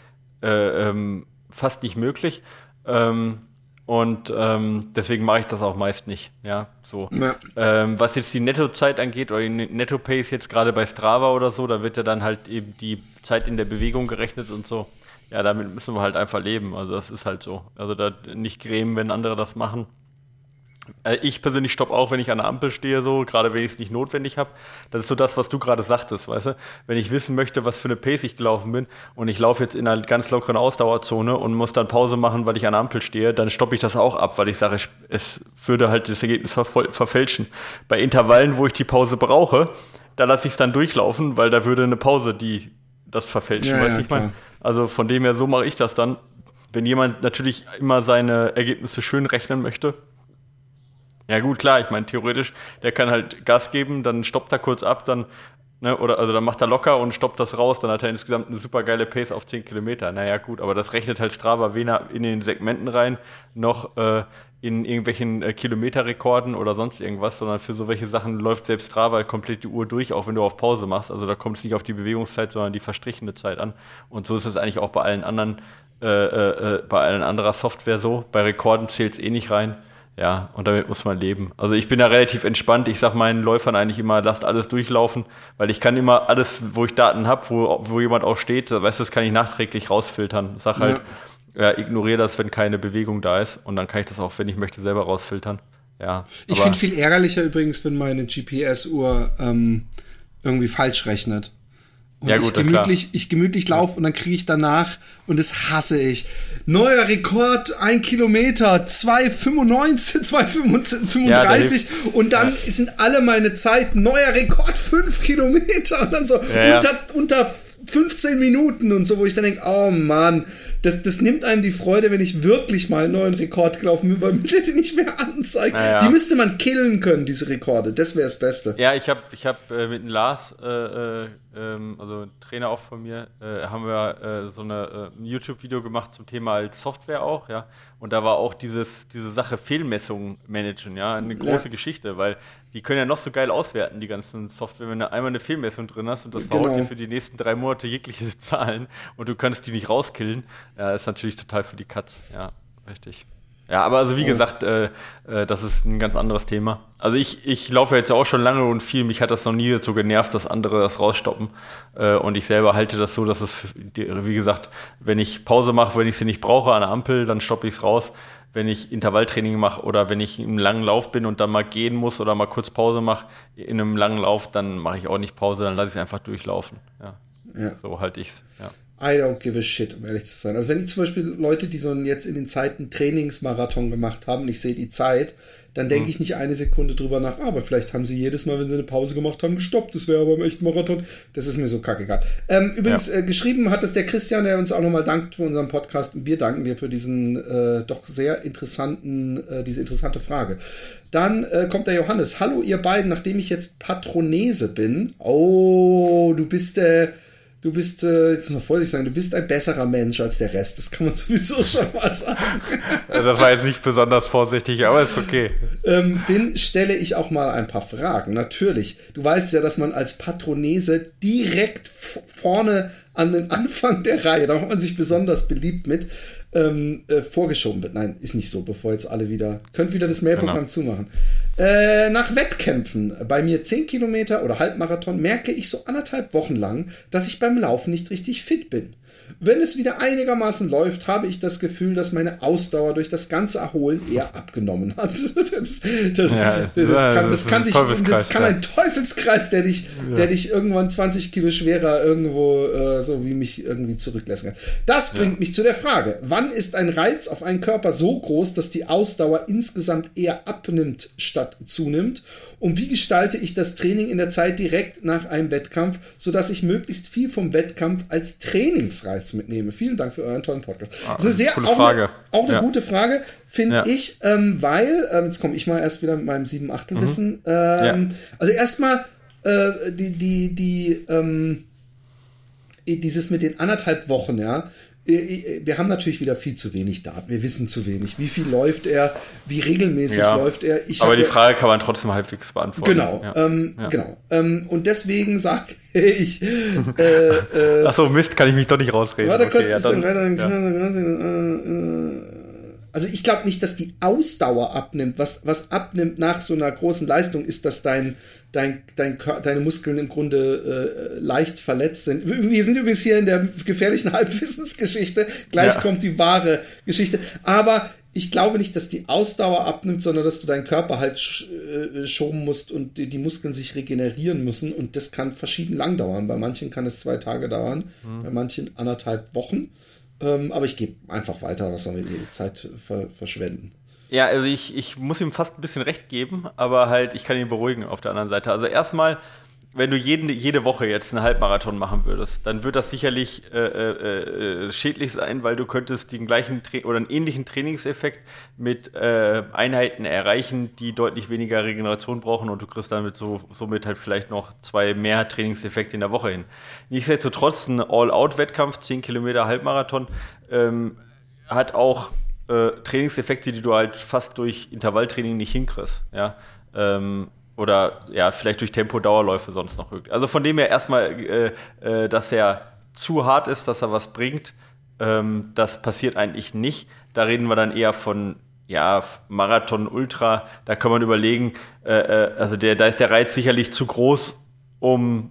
äh, ähm, fast nicht möglich. Ähm, und ähm, deswegen mache ich das auch meist nicht, ja, so. Ja. Ähm, was jetzt die Nettozeit angeht oder die Netto-Pace jetzt gerade bei Strava oder so, da wird ja dann halt eben die Zeit in der Bewegung gerechnet und so. Ja, damit müssen wir halt einfach leben, also das ist halt so. Also da nicht grämen, wenn andere das machen. Äh, ich persönlich stopp auch, wenn ich an der Ampel stehe, so, gerade wenn ich es nicht notwendig habe. Das ist so das, was du gerade sagtest, weißt du? Wenn ich wissen möchte, was für eine Pace ich gelaufen bin und ich laufe jetzt in einer ganz lockeren Ausdauerzone und muss dann Pause machen, weil ich an der Ampel stehe, dann stoppe ich das auch ab, weil ich sage, es würde halt das Ergebnis verfol- verfälschen. Bei Intervallen, wo ich die Pause brauche, da lasse ich es dann durchlaufen, weil da würde eine Pause die das verfälschen, ja, weißt du, ja, ich meine? Also von dem her, so mache ich das dann. Wenn jemand natürlich immer seine Ergebnisse schön rechnen möchte, ja gut, klar, ich meine, theoretisch, der kann halt Gas geben, dann stoppt er kurz ab, dann Ne? Oder, also dann macht er locker und stoppt das raus, dann hat er insgesamt eine super geile Pace auf zehn Kilometer. Naja gut, aber das rechnet halt Strava weder in den Segmenten rein, noch äh, in irgendwelchen äh, Kilometerrekorden oder sonst irgendwas, sondern für so welche Sachen läuft selbst Strava komplett die Uhr durch, auch wenn du auf Pause machst. Also da kommt es nicht auf die Bewegungszeit, sondern die verstrichene Zeit an. Und so ist es eigentlich auch bei allen anderen, äh, äh, bei allen anderer Software so. Bei Rekorden zählt es eh nicht rein. Ja, und damit muss man leben. Also ich bin da relativ entspannt. Ich sag meinen Läufern eigentlich immer, lasst alles durchlaufen, weil ich kann immer alles, wo ich Daten habe, wo, wo jemand auch steht, weißt du, das kann ich nachträglich rausfiltern. Sag halt, ja, ja ignoriere das, wenn keine Bewegung da ist, und dann kann ich das auch, wenn ich möchte, selber rausfiltern. Ja. Ich finde viel ärgerlicher übrigens, wenn meine G P S-Uhr ähm, irgendwie falsch rechnet. Und ja, gut, ich gemütlich, klar. ich gemütlich laufe und dann kriege ich danach, und das hasse ich. Neuer Rekord, ein Kilometer, zwei fünfundneunzig, zwei fünfunddreißig ja, und dann ja. sind alle meine Zeiten, neuer Rekord, fünf Kilometer und dann so ja, unter, ja. unter fünfzehn Minuten und so, wo ich dann denke, oh Mann, das, das nimmt einem die Freude, wenn ich wirklich mal einen neuen Rekord gelaufen bin, weil mir der nicht mehr anzeigt. Ja, ja. Die müsste man killen können, diese Rekorde, das wäre das Beste. Ja, ich habe ich hab, äh, mit dem Lars, äh, äh, also ein Trainer auch von mir, äh, haben wir äh, so eine, äh, ein YouTube-Video gemacht zum Thema halt Software auch, ja, und da war auch dieses, diese Sache Fehlmessungen managen, ja, eine große ja. Geschichte, weil die können ja noch so geil auswerten, die ganzen Software, wenn du einmal eine Fehlmessung drin hast und das verhaut genau. dir für die nächsten drei Monate jegliche Zahlen und du kannst die nicht rauskillen, ja, ist natürlich total für die Katz. Ja, richtig. Ja, aber also wie oh. gesagt, äh, äh, das ist ein ganz anderes Thema. Also ich, ich laufe jetzt auch schon lange und viel, mich hat das noch nie so genervt, dass andere das rausstoppen. Äh, und ich selber halte das so, dass es, wie gesagt, wenn ich Pause mache, wenn ich sie nicht brauche an der Ampel, dann stoppe ich es raus. Wenn ich Intervalltraining mache oder wenn ich im langen Lauf bin und dann mal gehen muss oder mal kurz Pause mache in einem langen Lauf, dann mache ich auch nicht Pause, dann lasse ich es einfach durchlaufen. Ja. Ja. So halte ich's. Ja. I don't give a shit, um ehrlich zu sein. Also wenn ich zum Beispiel Leute, die so jetzt in den Zeiten Trainingsmarathon gemacht haben, und ich sehe die Zeit, dann denke mhm. ich nicht eine Sekunde drüber nach, aber vielleicht haben sie jedes Mal, wenn sie eine Pause gemacht haben, gestoppt. Das wäre aber im echten Marathon. Das ist mir so kackegal. Ähm, übrigens, ja. äh, geschrieben hat es der Christian, der uns auch nochmal dankt für unseren Podcast. Und wir danken dir für diesen äh, doch sehr interessanten, äh, diese interessante Frage. Dann äh, kommt der Johannes. Hallo ihr beiden, nachdem ich jetzt Patronese bin. Oh, du bist der... Äh, Du bist, jetzt muss man vorsichtig sein, du bist ein besserer Mensch als der Rest. Das kann man sowieso schon mal sagen. Das war jetzt nicht besonders vorsichtig, aber ist okay. Ähm, bin, stelle ich auch mal ein paar Fragen. Natürlich. Du weißt ja, dass man als Patronese direkt vorne an den Anfang der Reihe, da macht man sich besonders beliebt mit, ähm, äh, vorgeschoben wird. Nein, ist nicht so, bevor jetzt alle wieder, könnt wieder das Mailprogramm genau. zumachen. Äh, nach Wettkämpfen, bei mir zehn Kilometer oder Halbmarathon, merke ich so anderthalb Wochen lang, dass ich beim Laufen nicht richtig fit bin. Wenn es wieder einigermaßen läuft, habe ich das Gefühl, dass meine Ausdauer durch das ganze Erholen eher abgenommen hat. Das, das, ja, das, das kann, das kann, sich, das kann ein Teufelskreis, der dich, ja. der dich irgendwann zwanzig Kilo schwerer irgendwo äh, so wie mich irgendwie zurücklassen kann. Das bringt ja. mich zu der Frage, wann ist ein Reiz auf einen Körper so groß, dass die Ausdauer insgesamt eher abnimmt statt zunimmt? Und wie gestalte ich das Training in der Zeit direkt nach einem Wettkampf, sodass ich möglichst viel vom Wettkampf als Trainingsreiz mitnehme? Vielen Dank für euren tollen Podcast. Ah, das ist eine sehr, auch eine, auch eine ja. gute Frage, finde ja. ich, ähm, weil, ähm, jetzt komme ich mal erst wieder mit meinem Sieben-Achtel-Wissen. Mhm. Ähm, ja. Also erstmal äh, die, die, die, ähm, dieses mit den anderthalb Wochen, ja. Wir haben natürlich wieder viel zu wenig Daten. Wir wissen zu wenig. Wie viel läuft er? Wie regelmäßig ja, läuft er? Ich aber die Frage kann man trotzdem halbwegs beantworten. Genau. Ja. Ähm, ja. genau. Ähm, und deswegen sage ich... Äh, äh, Achso, Mist, kann ich mich doch nicht rausreden. Warte okay, kurz. Ja, dann, dann, dann, ja. Also ich glaube nicht, dass die Ausdauer abnimmt. Was, was abnimmt nach so einer großen Leistung ist, dass dein... Dein, dein, deine Muskeln im Grunde äh, leicht verletzt sind. Wir sind übrigens hier in der gefährlichen Halbwissensgeschichte. Gleich ja. kommt die wahre Geschichte. Aber ich glaube nicht, dass die Ausdauer abnimmt, sondern dass du deinen Körper halt sch- äh, schonen musst und die, die Muskeln sich regenerieren müssen. Und das kann verschieden lang dauern. Bei manchen kann es zwei Tage dauern, mhm. bei manchen anderthalb Wochen. Ähm, aber ich gebe einfach weiter, was wir die Zeit ver- verschwenden. Ja, also ich, ich muss ihm fast ein bisschen recht geben, aber halt, ich kann ihn beruhigen auf der anderen Seite. Also erstmal, wenn du jeden, jede Woche jetzt einen Halbmarathon machen würdest, dann wird das sicherlich äh, äh, äh, schädlich sein, weil du könntest den gleichen Tra- oder einen ähnlichen Trainingseffekt mit äh, Einheiten erreichen, die deutlich weniger Regeneration brauchen, und du kriegst damit so, somit halt vielleicht noch zwei mehr Trainingseffekte in der Woche hin. Nichtsdestotrotz, ein All-Out-Wettkampf, zehn Kilometer Halbmarathon, ähm, hat auch äh, Trainingseffekte, die du halt fast durch Intervalltraining nicht hinkriegst, ja. Ähm, Oder ja, vielleicht durch Tempo-Dauerläufe sonst noch irgendwie. Also von dem her erstmal, äh, äh, dass er zu hart ist, dass er was bringt, ähm, das passiert eigentlich nicht. Da reden wir dann eher von ja, Marathon, Ultra. Da kann man überlegen, äh, äh, also der, da ist der Reiz sicherlich zu groß, um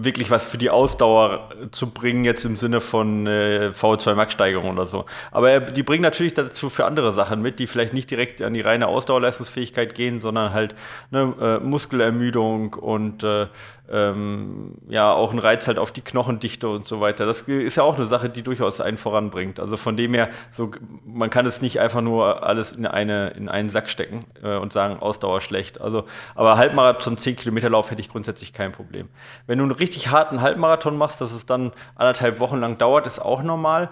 wirklich was für die Ausdauer zu bringen, jetzt im Sinne von äh, V O zwei Max-Steigerung oder so. Aber die bringen natürlich dazu für andere Sachen mit, die vielleicht nicht direkt an die reine Ausdauerleistungsfähigkeit gehen, sondern halt ne, äh, Muskelermüdung und äh, ähm, ja auch ein Reiz halt auf die Knochendichte und so weiter. Das ist ja auch eine Sache, die durchaus einen voranbringt. Also von dem her, so, man kann es nicht einfach nur alles in, eine, in einen Sack stecken äh, und sagen, Ausdauer schlecht. Also, aber Halbmarathon, zehn Kilometer Lauf hätte ich grundsätzlich kein Problem. Wenn du einen richtig harten Halbmarathon machst, dass es dann anderthalb Wochen lang dauert, ist auch normal.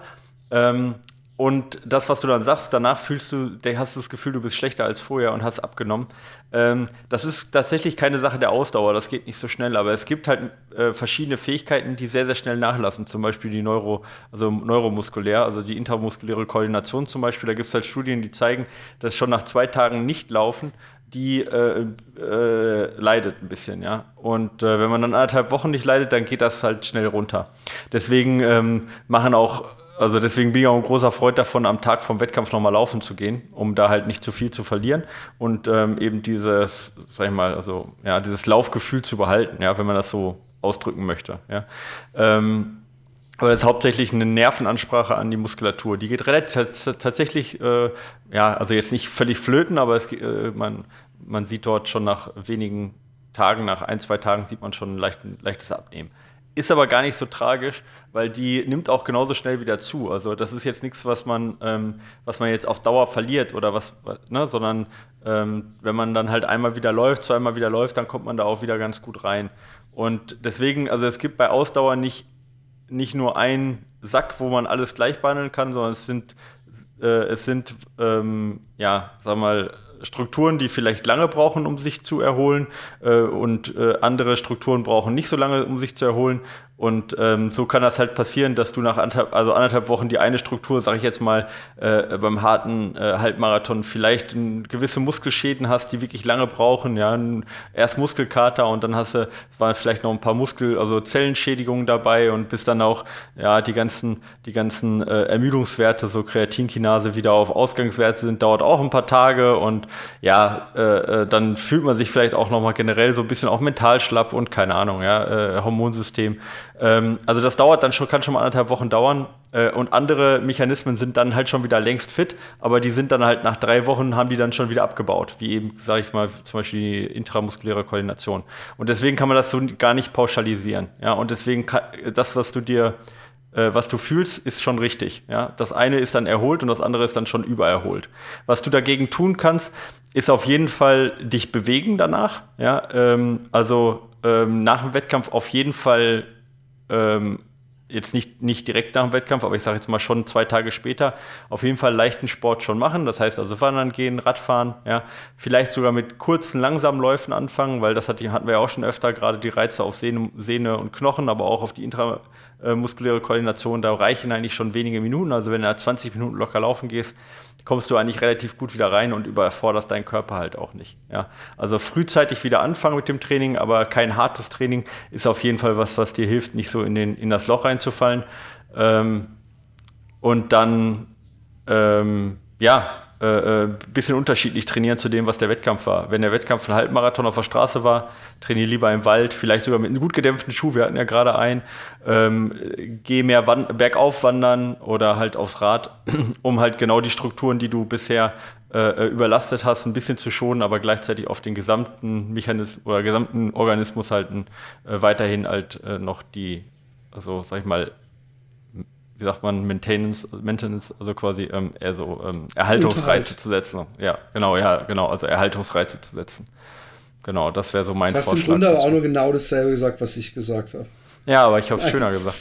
Ähm, und das, was du dann sagst, danach fühlst du, hast du das Gefühl, du bist schlechter als vorher und hast abgenommen. Ähm, das ist tatsächlich keine Sache der Ausdauer, das geht nicht so schnell, aber es gibt halt äh, verschiedene Fähigkeiten, die sehr, sehr schnell nachlassen, zum Beispiel die Neuro, also neuromuskulär, also die intermuskuläre Koordination zum Beispiel. Da gibt es halt Studien, die zeigen, dass schon nach zwei Tagen nicht laufen, die äh, äh, leidet ein bisschen, ja. Und äh, wenn man dann anderthalb Wochen nicht leidet, dann geht das halt schnell runter. Deswegen ähm, machen auch, also deswegen bin ich auch ein großer Freund davon, am Tag vom Wettkampf nochmal laufen zu gehen, um da halt nicht zu viel zu verlieren und ähm, eben dieses, sag ich mal, also ja, dieses Laufgefühl zu behalten, ja, wenn man das so ausdrücken möchte, ja. Ähm, Aber das ist hauptsächlich eine Nervenansprache an die Muskulatur. Die geht relativ t- tatsächlich, äh, ja, also jetzt nicht völlig flöten, aber es, äh, man, man sieht dort schon nach wenigen Tagen, nach ein, zwei Tagen sieht man schon ein, leicht, ein leichtes Abnehmen. Ist aber gar nicht so tragisch, weil die nimmt auch genauso schnell wieder zu. Also das ist jetzt nichts, was man, ähm, was man jetzt auf Dauer verliert oder was, ne, sondern ähm, wenn man dann halt einmal wieder läuft, zweimal wieder läuft, dann kommt man da auch wieder ganz gut rein. Und deswegen, also es gibt bei Ausdauer nicht nicht nur ein Sack, wo man alles gleich behandeln kann, sondern es sind, äh, es sind ähm, ja, sag mal, Strukturen, die vielleicht lange brauchen, um sich zu erholen, äh, und äh, andere Strukturen brauchen nicht so lange, um sich zu erholen. Und ähm, so kann das halt passieren, dass du nach anderthalb, also anderthalb Wochen die eine Struktur, sag ich jetzt mal, äh, beim harten äh, Halbmarathon vielleicht ein, gewisse Muskelschäden hast, die wirklich lange brauchen. Ja, ein, erst Muskelkater und dann hast du, es waren vielleicht noch ein paar Muskel, also Zellenschädigungen dabei und bis dann auch ja die ganzen, die ganzen äh, Ermüdungswerte, so Kreatinkinase wieder auf Ausgangswerte sind, dauert auch ein paar Tage und ja, äh, äh, dann fühlt man sich vielleicht auch nochmal generell so ein bisschen auch mental schlapp und keine Ahnung, ja, äh, Hormonsystem. Also das dauert dann schon, kann schon mal anderthalb Wochen dauern, und andere Mechanismen sind dann halt schon wieder längst fit, aber die sind dann halt nach drei Wochen, haben die dann schon wieder abgebaut, wie eben, sage ich mal, zum Beispiel die intramuskuläre Koordination. Und deswegen kann man das so gar nicht pauschalisieren. Ja? Und deswegen kann, das, was du dir, was du fühlst, ist schon richtig. Ja? Das eine ist dann erholt und das andere ist dann schon übererholt. Was du dagegen tun kannst, ist auf jeden Fall dich bewegen danach. Ja? Also nach dem Wettkampf auf jeden Fall Ähm, jetzt nicht, nicht direkt nach dem Wettkampf, aber ich sage jetzt mal schon zwei Tage später, auf jeden Fall leichten Sport schon machen. Das heißt also wandern gehen, Radfahren, ja, vielleicht sogar mit kurzen, langsamen Läufen anfangen, weil das hat, hatten wir ja auch schon öfter, gerade die Reize auf Sehne, Sehne und Knochen, aber auch auf die intramuskuläre Koordination, da reichen eigentlich schon wenige Minuten. Also wenn du zwanzig Minuten locker laufen gehst, kommst du eigentlich relativ gut wieder rein und überforderst deinen Körper halt auch nicht. Ja? Also frühzeitig wieder anfangen mit dem Training, aber kein hartes Training ist auf jeden Fall was, was dir hilft, nicht so in, den, in das Loch reinzufallen. Ähm, und dann ähm, ja, ein äh, bisschen unterschiedlich trainieren zu dem, was der Wettkampf war. Wenn der Wettkampf ein Halbmarathon auf der Straße war, trainiere lieber im Wald, vielleicht sogar mit einem gut gedämpften Schuh, wir hatten ja gerade einen, ähm, geh mehr wand- bergauf wandern oder halt aufs Rad, um halt genau die Strukturen, die du bisher äh, überlastet hast, ein bisschen zu schonen, aber gleichzeitig auf den gesamten Mechanismus oder gesamten Organismus halt äh, weiterhin halt äh, noch die, also sag ich mal, wie sagt man, Maintenance, Maintenance also quasi ähm, eher so ähm, Erhaltungsreize Unterhalt. zu setzen. Ja, genau, ja, genau, also Erhaltungsreize zu setzen. Genau, das wäre so mein Vorschlag. Das hast du im Grunde aber auch nur genau dasselbe gesagt, was ich gesagt habe. Ja, aber ich habe es schöner gesagt.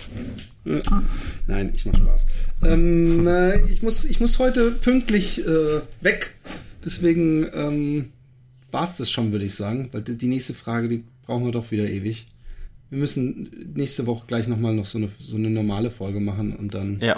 Nein, ich mache Spaß. Ähm, äh, ich, muss, ich muss heute pünktlich äh, weg. Deswegen ähm, war es das schon, würde ich sagen. Weil die nächste Frage, die brauchen wir doch wieder ewig. Wir müssen nächste Woche gleich nochmal noch so eine, so eine normale Folge machen und dann ja.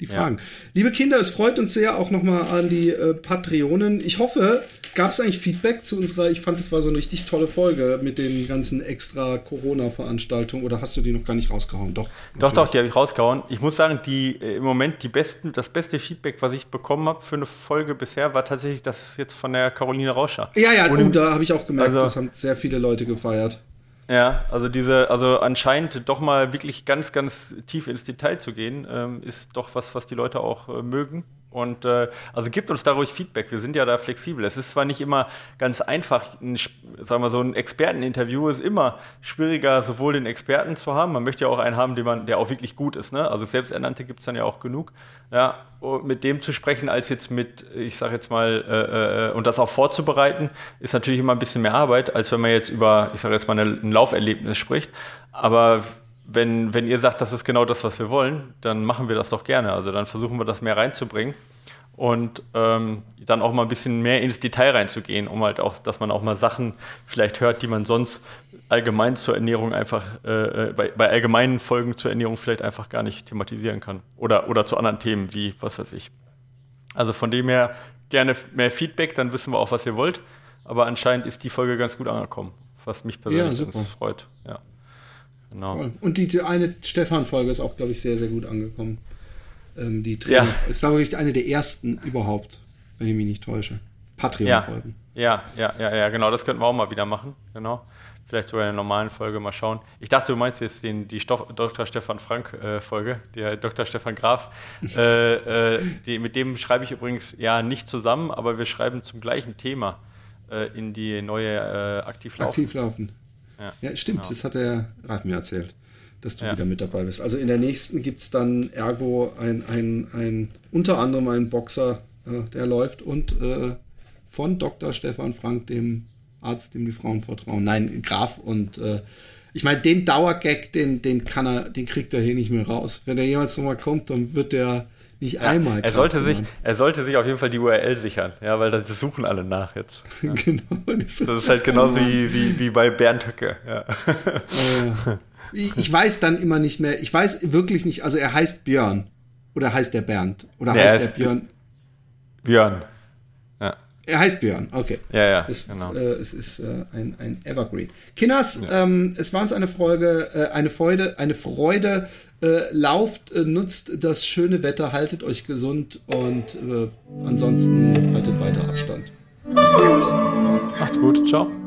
die Fragen. Ja. Liebe Kinder, es freut uns sehr, auch nochmal an die äh, Patreonen. Ich hoffe, gab es eigentlich Feedback zu unserer, ich fand, das war so eine richtig tolle Folge mit den ganzen extra Corona-Veranstaltungen, oder hast du die noch gar nicht rausgehauen? Doch, natürlich. Doch, doch, die habe ich rausgehauen. Ich muss sagen, die äh, im Moment die besten, das beste Feedback, was ich bekommen habe für eine Folge bisher, war tatsächlich das jetzt von der Caroline Rauscher. Ja, ja, und, oh, da habe ich auch gemerkt, also, das haben sehr viele Leute gefeiert. Ja, also diese, also anscheinend doch mal wirklich ganz, ganz tief ins Detail zu gehen, ähm, ist doch was, was die Leute auch äh, mögen. Und äh, also gebt uns da ruhig Feedback, wir sind ja da flexibel. Es ist zwar nicht immer ganz einfach, ein, sagen wir so ein Experteninterview ist immer schwieriger, sowohl den Experten zu haben, man möchte ja auch einen haben, den man, der auch wirklich gut ist, ne? Also Selbsternannte gibt es dann ja auch genug, ja, mit dem zu sprechen, als jetzt mit, ich sag jetzt mal, äh, und das auch vorzubereiten, ist natürlich immer ein bisschen mehr Arbeit, als wenn man jetzt über, ich sag jetzt mal, eine, ein Lauferlebnis spricht, aber Wenn, wenn ihr sagt, das ist genau das, was wir wollen, dann machen wir das doch gerne. Also dann versuchen wir das mehr reinzubringen und ähm, dann auch mal ein bisschen mehr ins Detail reinzugehen, um halt auch, dass man auch mal Sachen vielleicht hört, die man sonst allgemein zur Ernährung einfach, äh, bei, bei allgemeinen Folgen zur Ernährung vielleicht einfach gar nicht thematisieren kann. Oder, oder zu anderen Themen wie, was weiß ich. Also von dem her gerne mehr Feedback, dann wissen wir auch, was ihr wollt. Aber anscheinend ist die Folge ganz gut angekommen, was mich persönlich ja, ganz freut. Ja. Genau. Und die, die eine Stefan-Folge ist auch, glaube ich, sehr, sehr gut angekommen. Ähm, die Trainer- ja. ist, glaube ich, eine der ersten überhaupt, wenn ich mich nicht täusche. Patreon-Folgen. Ja. ja, ja, ja, ja, genau, das könnten wir auch mal wieder machen. Genau. Vielleicht sogar in der normalen Folge mal schauen. Ich dachte, du meinst jetzt den, die Stoff- Doktor Stefan Frank äh, Folge, der Doktor Stefan Graf. äh, äh, die, mit dem schreibe ich übrigens ja nicht zusammen, aber wir schreiben zum gleichen Thema äh, in die neue äh, Aktivlaufen. Aktivlaufen. Ja, ja, stimmt, genau. Das hat der Ralf mir erzählt, dass du ja. wieder mit dabei bist. Also in der nächsten gibt es dann ergo ein, ein, ein, unter anderem einen Boxer, äh, der läuft und äh, von Doktor Stefan Frank, dem Arzt, dem die Frauen vertrauen. Nein, Graf und äh, ich meine, den Dauergag, den, den kann er, den kriegt er hier nicht mehr raus. Wenn der jemals nochmal kommt, dann wird der nicht ja, einmal er Kraft sollte machen. sich Er sollte sich auf jeden Fall die U R L sichern, ja, weil das suchen alle nach jetzt. Ja. Genau, das, das ist halt genauso wie, wie, wie bei Björn Höcke. Ja. Äh, ich, ich weiß dann immer nicht mehr, ich weiß wirklich nicht, also er heißt Björn oder heißt der Bernd oder ja, heißt der Björn? Björn. Ja. Er heißt Björn, okay. Ja, ja, es, genau. Äh, es ist äh, ein, ein Evergreen. Kinders, ja. ähm, es war uns eine Folge, äh, eine Freude, eine Freude, Äh, lauft, äh, nutzt das schöne Wetter, haltet euch gesund und äh, ansonsten haltet weiter Abstand. Tschüss. Macht's gut, ciao.